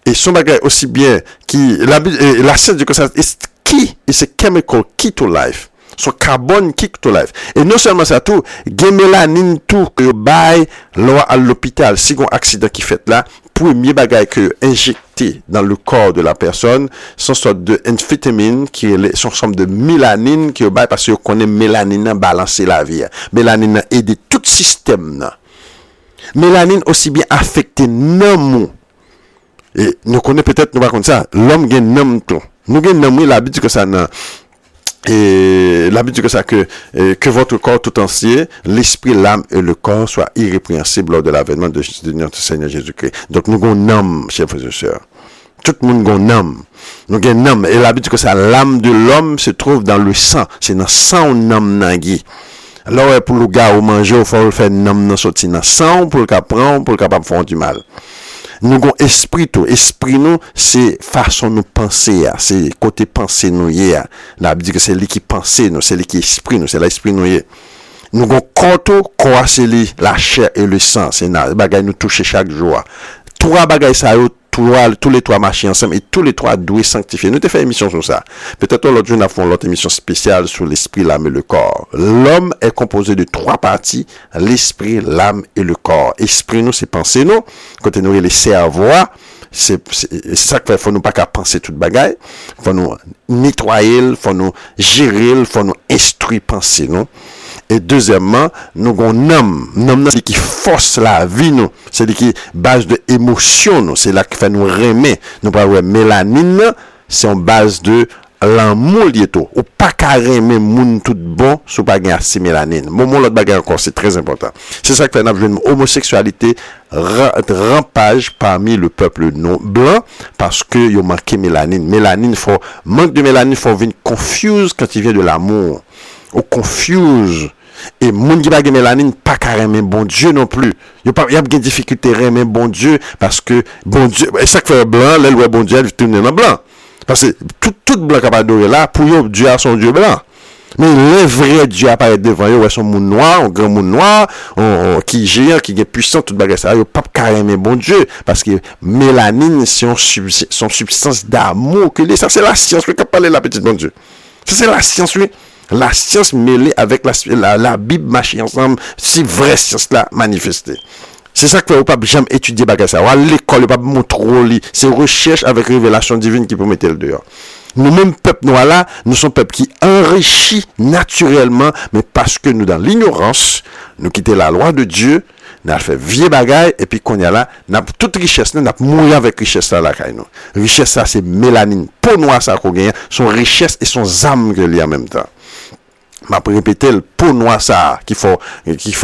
et son bagay aussi bien, qui, la science du conscience, qui, c'est chemical, qui to life. So carbone, qui to life. Et non seulement ça tout, gen mélanine tout, que bail, l'eau à l'hôpital, si un accident qui fait là, premier bagay que injecté dans le corps de la personne, son sorte de amphétamine, qui est son somme de mélanine, qui bail parce que connaît mélanine balancer la vie. Mélanine aide tout système, là. Mélanine aussi bien affecté nommons. Et nous connaît peut-être, nous pas comme ça, l'homme gen nomme tout. Nous gagnons l'habitude que ça n'a et l'habitude que ça que votre corps tout entier, l'esprit, l'âme et le corps soient irrépréhensibles lors de l'avènement de notre Seigneur Jésus-Christ. Donc nous gagnons, chers frères et sœurs. Tout le monde gagne. Nous gagnons et l'habitude que ça l'âme de l'homme se trouve dans le sang, c'est dans le sang on nomme nangui. Alors pour le gars au manger, il faut faire nomme dans sortir dans sang pour le capran, pour le capable faire du mal. Nous avons esprit tout. Esprit nous, c'est façon nous penser, c'est côté penser nous hier. La Bible dit que c'est lui qui pense nous, c'est lui qui esprit nous, c'est l'esprit nous hier. Nous avons corps tout, corps c'est lui, la chair et le sang, c'est là, bagaille nous toucher chaque jour. Trois bagailles ça yo, tous les trois marcher ensemble et tous les trois doués sanctifiés. Nous te fait émission sur ça. Peut-être l'autre jour nous avons l'autre émission spéciale sur l'esprit, l'âme et le corps. L'homme est composé de trois parties, l'esprit, l'âme et le corps. Esprit nous c'est penser nous, côté nous les cerveaux, c'est ça qu'il faut nous pas qu'à penser toute bagaille, faut nous nettoyer, faut nous gérer, faut nous instruire penser nous. Et deuxièmement, nous avons un homme, c'est qui force la vie, nous. C'est qui base de émotion, nous. C'est là qui fait nous remettre. Nous parlons mélanine, c'est en base de l'amour, liéto. Ou pas qu'à remettre moun tout bon, sous pas gagner assez mélanine. Moment l'autre bagarre encore, c'est très important. C'est ça qui fait une homosexualité rampage parmi le peuple non blanc, parce que ils ont manqué mélanine. Mélanine, faut, manque de mélanine, faut venir confuse quand il vient de l'amour. Ou confuse. Et moun qui bagay mélanine pas carrément bon Dieu non plus. Yo pas y a des difficultés mais bon Dieu parce que bon Dieu et ça fait blanc, là ouais bon Dieu tout le blanc. Parce que tout blanc capable d'adorer là pour yo Dieu a son Dieu blanc. Mais le vrai Dieu apparaît devant yo ouais son moun noir, un grand moun noir, qui géant, qui est puissant toute bagay ça, yo pas carrément bon Dieu parce que mélanine c'est son substance d'amour que ça c'est la science que parler la petite bon Dieu. Ça c'est la science oui. La science mêlée avec la Bible machée ensemble, si vraie science là manifestée. C'est ça que le pape jamais étudier bagage ça. L'école le pape montre c'est recherche avec révélation divine qui peut mettre le dehors. Nous même peuple noir là, nous sommes peuple qui enrichit naturellement, mais parce que nous dans l'ignorance, nous quittons la loi de Dieu, nous fait vieux bagage et puis qu'on y a là, n'a toute richesse, n'a mourir avec richesse là caille nous. Richesse ça c'est mélanine, peau noire ça qu'on gagne, son richesse et son âme que lui en même temps. M'a répété le peau noir ça qui font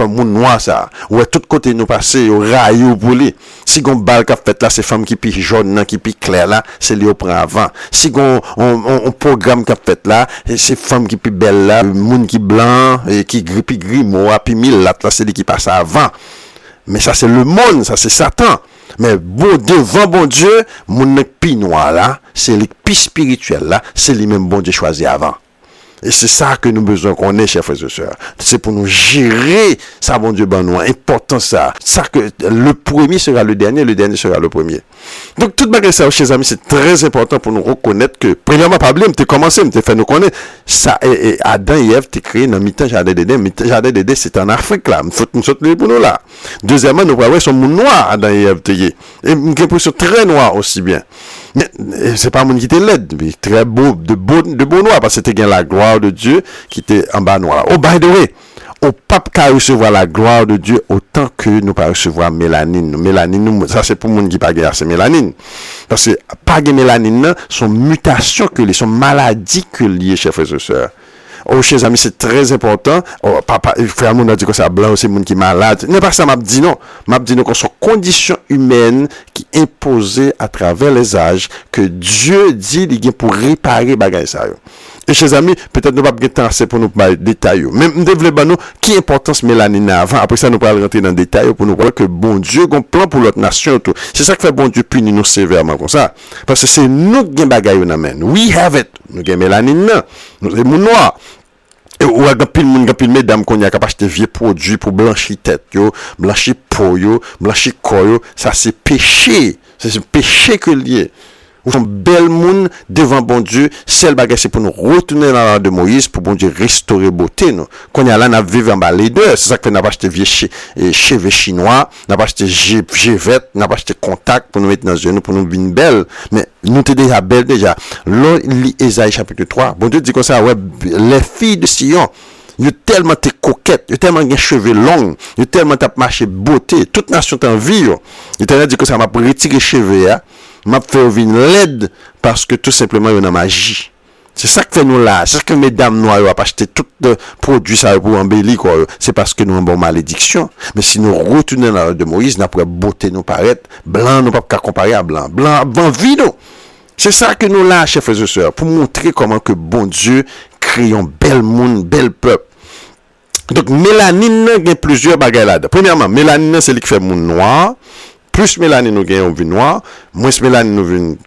moun noir ça ouais tout côté nous passer au rayon pour lui si gon bal qu'a fait là c'est femme qui puis jaune qui puis clair là c'est lui prend avant si gon on programme qu'a fait là c'est femme qui puis belle là moun qui blanc et qui gris moi puis mille là c'est lui qui passe avant mais ça c'est le monde ça c'est Satan mais bon devant bon Dieu moun pi noir là c'est lui pi spirituel là c'est lui même bon Dieu choisi avant. Et c'est ça que nous besoin qu'on ait, chers frères et sœurs. C'est pour nous gérer ça, bon Dieu, ben nous, important ça. Ça que le premier sera le dernier sera le premier. Donc, toute bagarre ça, chers amis, c'est très important pour nous reconnaître que, premièrement, pas blé, t'es commencé, t'es fait nous connaître. Ça, et Adam et Ève, t'es créé dans mi-temps jardin d'Éden. Mi-temps jardin d'Éden, c'est en Afrique, là. Faut nous sortir pour nous, là. Deuxièmement, nous, ouais, sont noirs, Adam et Ève, t'es yé. Et une impression très noire aussi bien. C'est pas mon qui était laid, mais très beau, de beau noir, parce que c'était gain la gloire de Dieu qui était en bas noir. Oh, by the way, on pas qu'à recevoir la gloire de Dieu autant que nous pas recevoir mélanine. Mélanine, ça c'est pour mon qui pas gain, c'est mélanine. Parce que, pas gain mélanine, son mutation que les, son maladie que liées, chers frères et sœurs. Oh, chers amis, c'est très important. Oh, papa, frère, on a dit que c'est blanc, c'est monde qui est malade. N'est pas ça, m'a dit non. M'a dit non, qu'on sont conditions humaines qui imposées à travers les âges que Dieu dit, il y a pour réparer bagage ça. Et chers amis, peut-être nous pas de temps assez pour nous parler de détails. Même développer nous qui importance Melanine avant. Après ça, nous allons rentrer dans le détail pour nous voir que bon Dieu a un plan pour l'autre nation. Tout. C'est ça que fait bon Dieu punir nous sévèrement comme ça. Parce que c'est nous qui avons bagaille dans la main. We have it. Nous avons Melanine. Nous sommes mon noir. Et ou a gampil moun gampil mesdames qu'on y a capable acheter vieux produits pour blanchir tête yo, blanchir peau yo, blanchir corps yo, ça c'est péché. C'est ce péché que lié. Ou son bel moun devant bon Dieu, celle bagage c'est pour nous retourner dans la de Moïse pour bon Dieu restaurer beauté nous. Qu'on y a là n'a vivre en bas les deux, c'est ça que n'a pas acheté vieux cheveux chinois, n'a pas acheté gevette, n'a pas acheté contact pour nous mettre dans nous pour nous une belle. Mais nous t'es déjà belle déjà. L'on lit Ésaïe chapitre 3. Bon Dieu dit comme ça, ouais, les filles de Sion, ils tellement t'es coquette, ils tellement des cheveux longs, ils tellement t'as marché beauté, toute nation t'en vit. Ils t'ont dit que ça m'a retiré cheveux hein. M'a fait venir l'aide parce que tout simplement il y a magie. C'est ça que fait nous là, c'est ça que mesdames noires ont acheté tout produit ça pour embellir quoi. C'est parce que nous avons bon malédiction. Mais si nous retournons dans la de Moïse, n'a pas beauté nous paraître blanc, nous pas qu'à comparer à blanc. Blanc avant vie nous. C'est ça que nous là, chers frères et sœurs, pour montrer comment que bon Dieu crée un bel monde, bel peuple. Donc Melanine il y a plusieurs bagages là. Premièrement, Melanine c'est lui qui fait monde noir. Plus Melanine nous gagne au vin noir, moins Melanine nous vin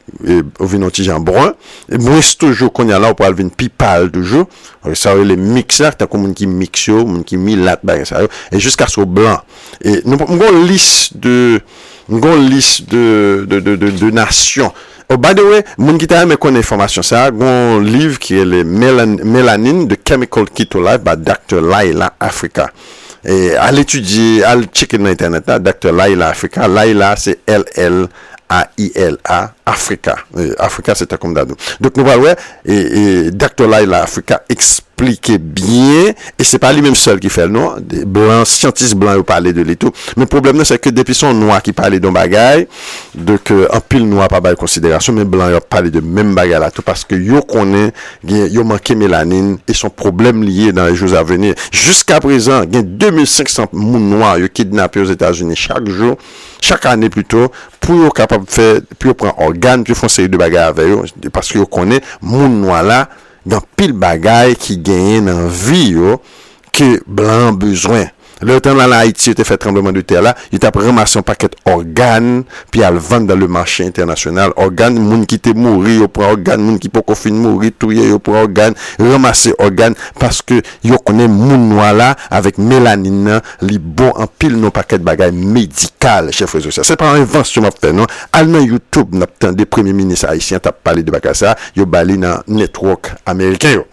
au vin antijan brun, et moins toujours qu'on y a là pour aller vin pipal toujours. Ça les mixeurs, t'as comme qui mixe, monde qui mis là bas ça, et jusqu'à ce blanc. Et nous avons une liste de nations. Oh, by the way, moun qui t'a aimé connaît information ça, un livre qui est le Melanine, The Chemical Key to Life by Dr. Llaila Afrika. Et à l'étudier, à le checker dans internet, Dr. Llaila Afrika. Llaila, c'est L-L-A-I-L-A, Afrika. Afrika, c'est comme d'adou. Donc, nous voyons, et Dr. Llaila Afrika explique bien, et c'est pas lui-même seul qui fait le nom, des blancs, scientifiques blancs, ils parlent de l'étau. Mais le problème, c'est que depuis son noir qui parlait d'un bagaille, donc, en pile noir, pas de considération, mais blancs, ils parlent de même bagaille là, tout, parce que yo connaît, yo manqué Melanine, et son problème lié dans les jours à venir. Jusqu'à présent, il y a 2500 moun noirs, yo kidnappés aux États-Unis chaque jour, chaque année plutôt, pour yo capable de faire, puis yo prend organe, puis yo font série de bagaille avec yo, parce que yo connaît, moun noir là, dans pile bagaille qui gagne dans vie yo que blanc besoin. Le temps là en Haïti était fait tremblement de terre là, il t'a ramassé un paquet organes puis à le vendre dans le marché international. Organes moun qui t'est mourir, yo prend organes moun qui pas qu'on fin mourir, touyer yo prend organes, ramasser organes parce que yo connaît moun noir là avec Melanine, li bon en pile nos paquets bagaille médical, chef réseau ça. C'est pas une invention m'a fait non. Al nan YouTube n'a des premiers ministres haïtiens t'a parlé de bagaille ça, yo balé dans network américain yo.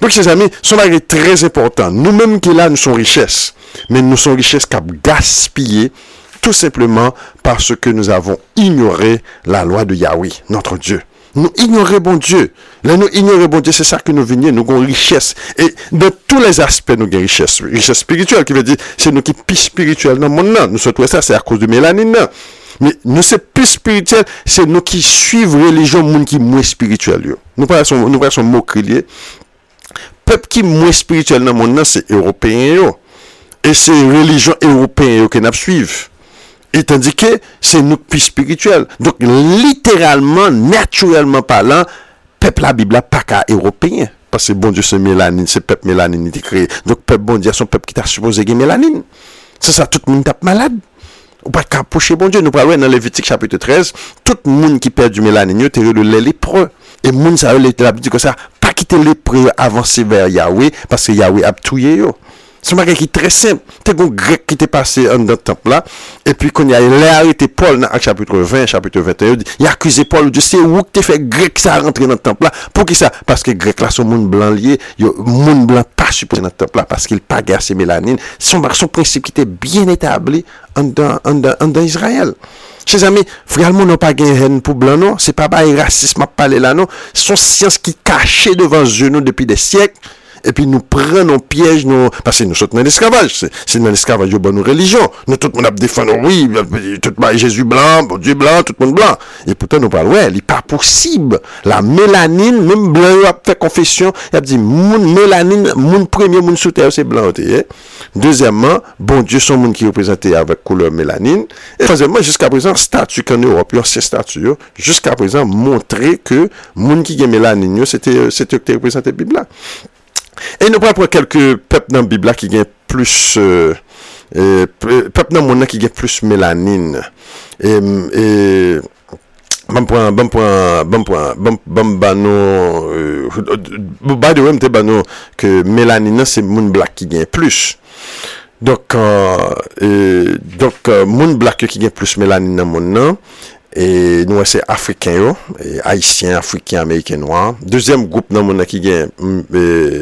Donc, chers amis, son bagage est très important. Nous-mêmes qui là, nous sommes richesses. Mais nous sommes richesses qui avons gaspillé tout simplement parce que nous avons ignoré la loi de Yahweh, notre Dieu. Nous ignorons bon Dieu. Là, nous ignorons bon Dieu, c'est ça que nous venons, nous avons richesse. Et dans tous les aspects, nous avons richesse. Richesse spirituelle, qui veut dire, c'est nous qui sommes plus spirituels dans le monde. Nous sommes tous ça, c'est à cause de Melanine. Mais nous c'est plus spirituel, c'est nous qui suivons religion, monde qui moins spirituel. Nous parlons mot crié. Peuple qui moins spirituel dans mon nom c'est européen yo. Et c'est religion européenne que n'a suivre. Et tandis que c'est nous plus spirituel. Donc littéralement, naturellement parlant, peuple la Bible pas qu'à européen parce que bon Dieu c'est Melanine, c'est peuple Melanine qui créé. Donc peuple bon Dieu son peuple qui t'a supposé gagner Melanine. C'est ça tout le monde tape malade. Ou pas qu'à approcher bon Dieu, nous parlons dans Lévitique chapitre 13, tout le monde qui perd du Melanine, t'es le lépreux. Et moun sa yo la Bible dit que ça pas quitter lépreux avancer vers Yahweh parce que Yahweh a tué yo. C'est un bagage qui est très simple. T'es un grec qui t'est passé en dans le temple là et puis qu'on y a arrêté Paul dans Actes chapitre 20, chapitre 21, il accusé Paul de c'est où que t'es fait grec ça rentrer dans le temple là. Pour qui ça? Parce que grec là sont monde blanc lié, yo monde blanc pas supposé dans le temple là parce qu'il pas gaspillé Melanine. Son principe qui était bien établi en dans Israël. Chers amis, frère, mon n'a pas gagné haine pour blanc, non? C'est pas racisme à parler là, non? Son science qui cachait devant nous depuis des siècles. et puis nous prenons piège, nous, parce que nous sommes dans l'esclavage, c'est dans l'esclavage de bonne religion, nous tout le monde a défendu, oui, tout le monde Jésus blanc, bon Dieu blanc, tout le monde blanc, et pourtant nous parlons, ouais, il n'est pas possible, la mélanine, même blanc, il a fait confession, il a dit, mon mélanine, mon premier, mon sous terre, c'est blanc, eh? Deuxièmement, bon Dieu, son monde qui est représenté avec couleur mélanine, et troisièmement, jusqu'à présent, statut qu'en Europe, l'ancien statut, jusqu'à présent, montrer que, monde qui est mélanine, c'était que représenté Bible là. Et nous prenons quelques peuples dans Bible qui gagnent plus peuples dans monde qui gagnent plus mélanine et by the way, m'te banon que mélanine c'est moun black qui gagne plus. Donc moun black qui gagne plus mélanine dans monde nan. Et nous c'est africains, haïtiens, africains, américains noirs. Deuxième groupe dans mon qui gagne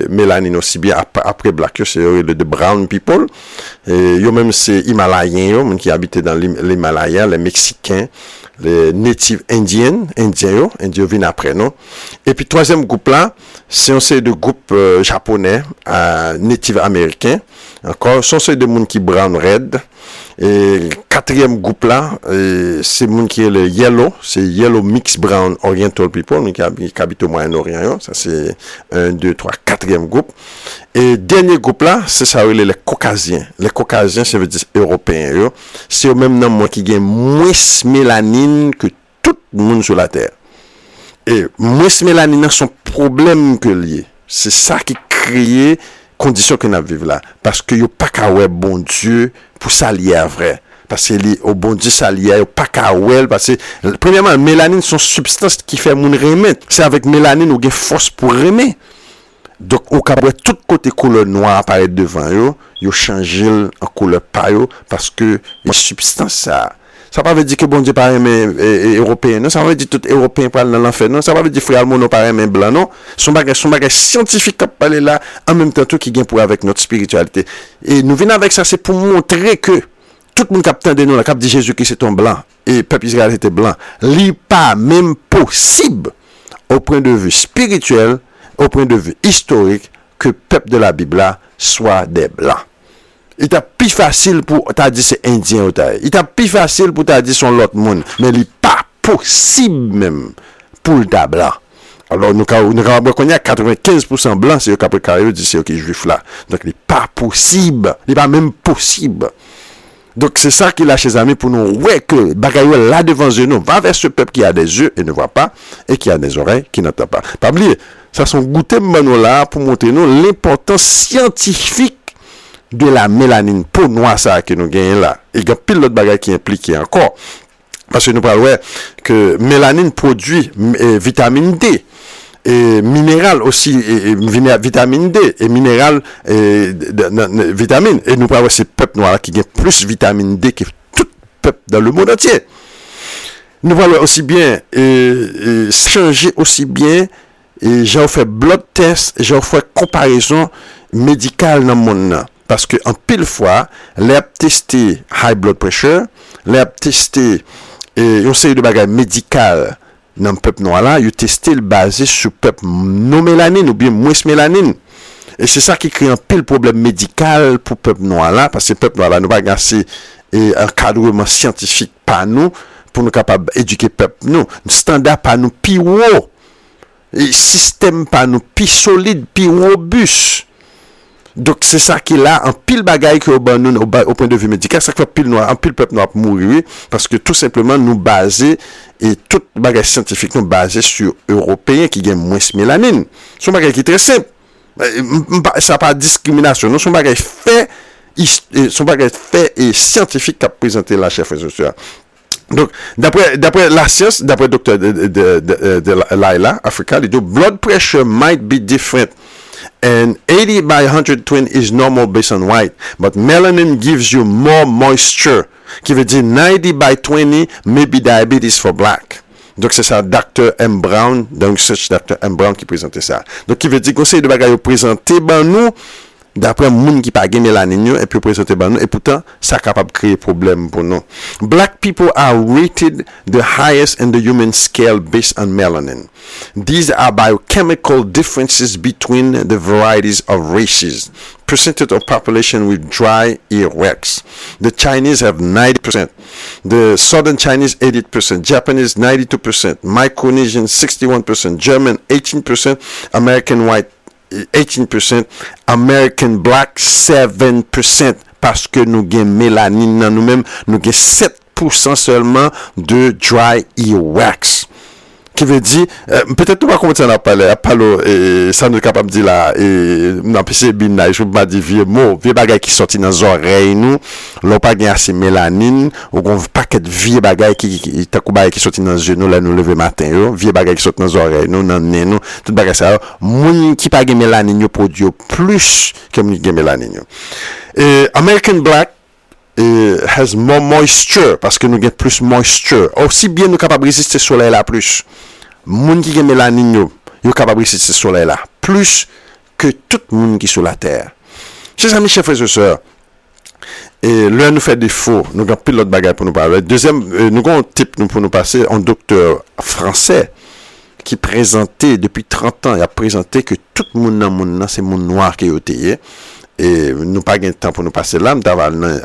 mélanine aussi bien après black, c'est le de brown people. Yo même c'est himalayens, yo, moun qui habitait dans l'Himalaya, les mexicains, les natives indiens viennent après non. Et puis troisième groupe là, c'est un série de groupes japonais, natives américains. Encore sont ceux de moun qui brown red. Et quatrième groupe là, c'est moun qui est le yellow, c'est yellow mix brown oriental people, qui habite au Moyen-Orient, ça c'est 4e groupe. Et dernier groupe là, c'est ça les caucasiens. Les caucasiens, ça veut dire européens yo. C'est au même nom qui gagne moins mélanine que tout le monde sur la terre. Et moins mélanine sont problème que lié. C'est ça qui crée condition que nous vivons là parce que yo pas ka wè bon Dieu pour s'allier à vrai parce que li au bon Dieu s'allier yo pas ka wè parce que premièrement mélanine sont substance qui fait moun remet c'est avec mélanine ou gen force pour remet donc au cap tout côté couleur noire apparaît devant yo changer en couleur payo parce que substance ça pas veut dire que bon Dieu pas aimer européen non ça veut dire tout européen pas dans l'enfer non ça pas veut dire frère mon pas aimer blanc non son bagage scientifique qui parler là en même temps tout qui gagne pour avec notre spiritualité et nous venons avec ça c'est pour montrer que tout le monde capte de nous la cap dit Jésus-Christ c'est un blanc et peuple Israël était blanc li pas même possible au point de vue spirituel au point de vue historique que peuple de la Bible là soit des blancs. Il t'a plus facile pour t'a dit c'est indien ou t'a. Il t'a plus facile pour t'a dit son l'autre monde, mais il pas possible même pour t'a blanc. Alors nous connait 95% blanc c'est qu'après carré dit c'est qui juif là. Donc il pas possible, il pas même possible. Donc c'est ça qu'il a chez amis pour nous ouais que bagaille là devant nous, va vers ce peuple qui a des yeux et ne voit pas et qui a des oreilles qui n'entend pas. Pas oublier, ça sont goûter manou là pour montrer nous l'importance scientifique de la mélanine peau noire ça que nous gagnons là et il y a pile d'autres bagages qui impliqué encore parce que nous parlons que mélanine produit vitamine D et minéral aussi et vitamine D et minéral et vitamine et nous parlons ces peuples noirs qui gagnent plus vitamine D que tout peuple dans le monde entier nous parlons aussi bien et changer aussi bien et j'ai fait blood test j'ai fait comparaison médicale dans le monde parce que en pile fois les a testé high blood pressure les a testé une série de bagages médicales dans le peuple noir là ils testé le basé sur peuple non mélanine ou bien moins mélanine et c'est ça qui crée un pile problème médical pour peuple noir là parce que peuple noir là nous pas assez un cadrement scientifique par nous pour nous capable éduquer peuple nous standard par nous plus haut et système par nous plus solide plus robuste. Donc c'est ça qui là en pile bagaille que au point de vue médical ça fait pile noir en pile peuple noir mourir parce que tout simplement nous baser et toute bagaille scientifique nous baser sur européens qui gagnent moins mélanine. Son bagaille qui est très simple. Ça pas discrimination, non son bagaille fait et scientifique qu'a présenté la chef sociale. Donc d'après la science, d'après docteur de Llaila Afrika, le blood pressure might be different. And 80 by 120 is normal based on white, but melanin gives you more moisture. Qui veut dire 90 by 20 may be diabetes for black. Donc c'est ça, Dr. M. Brown, dans le research Dr. M. Brown qui présentait ça. Donc qui veut dire conseil de bagaille présenté, ben nous, d'après moun qui pas gen mélanine et puis présenter ban nous et pourtant ça capable créer problème pour nous. Black people are rated the highest in the human scale based on melanin. These are biochemical differences between the varieties of races. Percentage of population with dry earwax. The Chinese have 90%. The Southern Chinese 80%. Japanese 92%. Micronesian 61%. German 18%. American white 18%. American black 7%. Parce que nous gagnons mélanine dans nous-mêmes, nous gagnons 7% seulement de dry earwax. Qui veut dire peut-être tout pas comment ça n'a pas l'air ça nous capable dire là et n'a pas c'est binage je pas dire vieux mot vieux bagaille qui sorti dans oreille nous l'on pas gain assez mélanine ou gon paquet vieux bagaille qui takou bail qui sorti dans yeux nous là nous lever matin yo vieux bagaille qui sorti dans oreille nous dans nez nous tout bagaille ça moun qui pas gain mélanine yo produit plus que moun gain mélanine et American black has more moisture parce que nous gain plus moisture aussi bien nous capable résister soleil là plus moun qui gain mélanine yo capable résister soleil là plus que tout moun qui sur la terre. Chers amis, chers frères et sœurs, et l'un nous fait défaut, nous gain pile l'autre bagaille pour nous parler. Deuxième nous gain type nous pour nous passer un docteur français qui présentait depuis 30 ans, il a présenté que tout moun nan c'est moun noir qui était. Et nous pas gain temps pour nous passer là,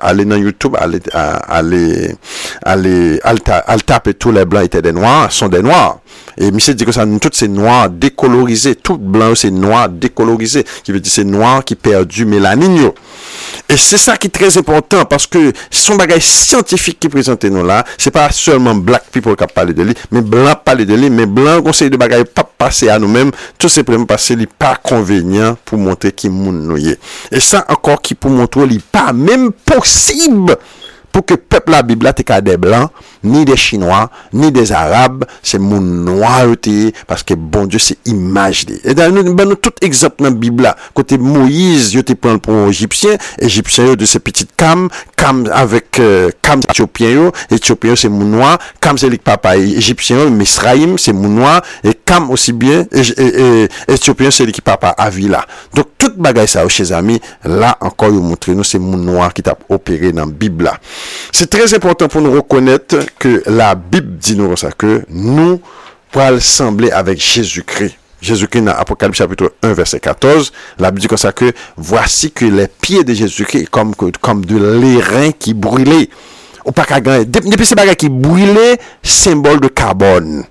aller dans YouTube, aller taper tous les blancs étaient des noirs, sont des noirs. Et monsieur dit que ça nous toutes c'est noirs décolorisés, tout blanc c'est noirs décolorisés, qui veut dire c'est noirs qui perdent du mélanine. Et c'est ça qui est très important parce que son bagage scientifique qui présente nous là, c'est pas seulement black people qui parle de lui, mais blanc parle de lui, mais blanc conseil de bagage pas passer à nous-mêmes, tout simplement parce qu'il pas convenient pour montrer qui moun nous est. Et ça encore qui pour montrer li pas même possible pour que peuple la Bible te ka des blancs ni des chinois ni des arabes c'est mon noirté parce que bon Dieu c'est image de. Et dans nous tout exemple dans Bible là côté Moïse yo te prend pour égyptien yo de ces petites cam avec cam éthiopien c'est mon noir cam c'est le papa égyptien Misraïm c'est mon noir et cam aussi bien éthiopien c'est le papa Avila. Donc toute bagaille ça chers amis là encore yo montrer nous c'est mon noir qui t'a opéré dans Bible là. C'est très important pour nous reconnaître que la Bible dit nous ça que nous pourrons sembler avec Jésus-Christ. Jésus-Christ dans Apocalypse chapitre 1 verset 14, la Bible dit comme ça que voici que les pieds de Jésus-Christ comme de l'airain qui brûlait. Ou pas qu'à gagner. Depuis ces bagages qui brûlaient, symbole de carbone.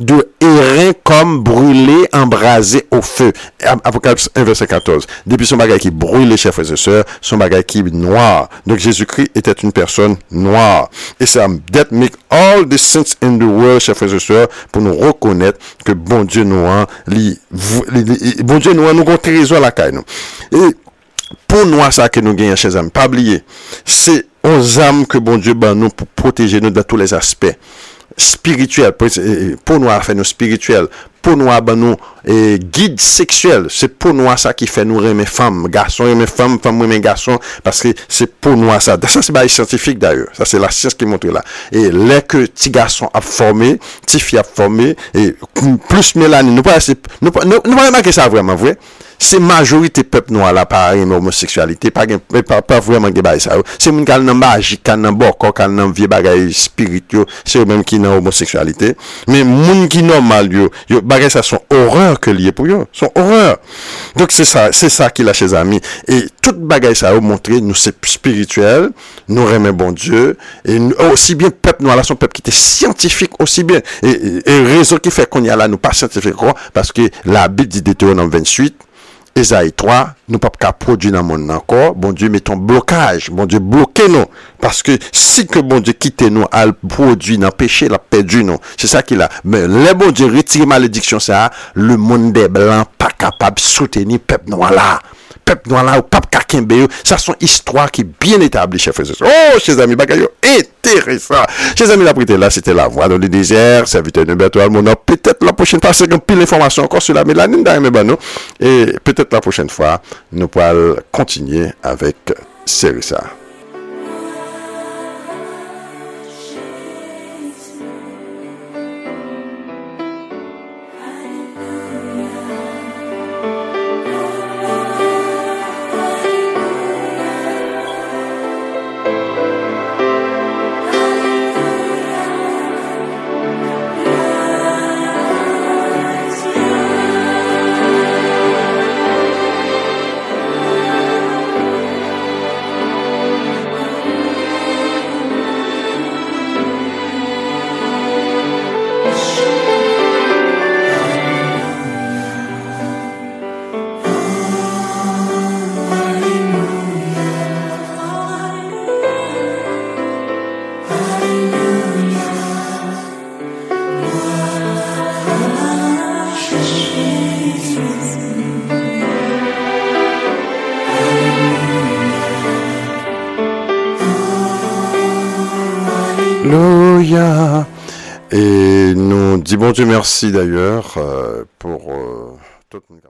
De airain comme brûlé, embrasé au feu. Apocalypse 1, verset 14. Depuis son bagage qui brûlait, chers frères et sœurs, son bagage qui noir. Donc Jésus-Christ était une personne noire. Et ça, that make all the sense in the world, chers frères et sœurs, pour nous reconnaître que bon Dieu noir, bon Dieu noir, nous avons trésor la caille, nous. Et pour nous, ça que nous gagnons, chers amis, pas oublier, c'est aux âmes que bon Dieu ban nous pour protéger nous dans tous les aspects. Spirituel pour nous faire nous spirituel pour nous ben nous guide sexuel c'est pour nous ça qui fait nous aimer femmes garçons aimer femmes femmes aimer garçons parce que c'est pour nous ça c'est pas scientifique d'ailleurs ça c'est la science qui montre là et les que petit garçon a formé petit fille a formé et plus mélanine nous pas remarquer ça vraiment vrai c'est majorité peuple noir là par homosexualité pas vraiment des bail ça c'est moun kal nan magie kal nan boko kal nan vieux bagay spirituel c'est même qui nan homosexualité mais moun qui normal yo bagay ça sont horreur que lié pour yo sont horreur donc c'est ça qui là chez amis et toute bagay ça montrer nous c'est spirituel nous remet bon Dieu et nous, aussi bien peuple noir là son peuple qui était scientifique aussi bien et raison qui fait qu'on y a là nous pas scientifique parce que la Bible dit Deutéronome 28 Esaïe 3, nous pas qu'à produire dans monde encore. Bon Dieu, mettons blocage. Bon Dieu, bloquez nous. Parce que si que bon Dieu quitte nous, à produire dans péché, la perdu nous. C'est ça qu'il a. Mais le bon Dieu retire malédiction, ça, le monde des blancs pas capable de soutenir peuple noir là. Peuple noir là, ou peuple kakembe, ça sont histoires qui bien établies, chers frères et sœurs. Oh, chers amis, bagaille, intéressant. Chers amis, la prêté là, c'était la voix dans le désert, serviteur Hubert Valmonor. Peut-être la prochaine fois, c'est qu'on pile l'information encore sur la mélanine d'Aimé Bano. Et peut-être la prochaine fois, nous pourrons continuer avec Serissa. Alléluia. Et nous disons bon Dieu merci d'ailleurs pour toute une...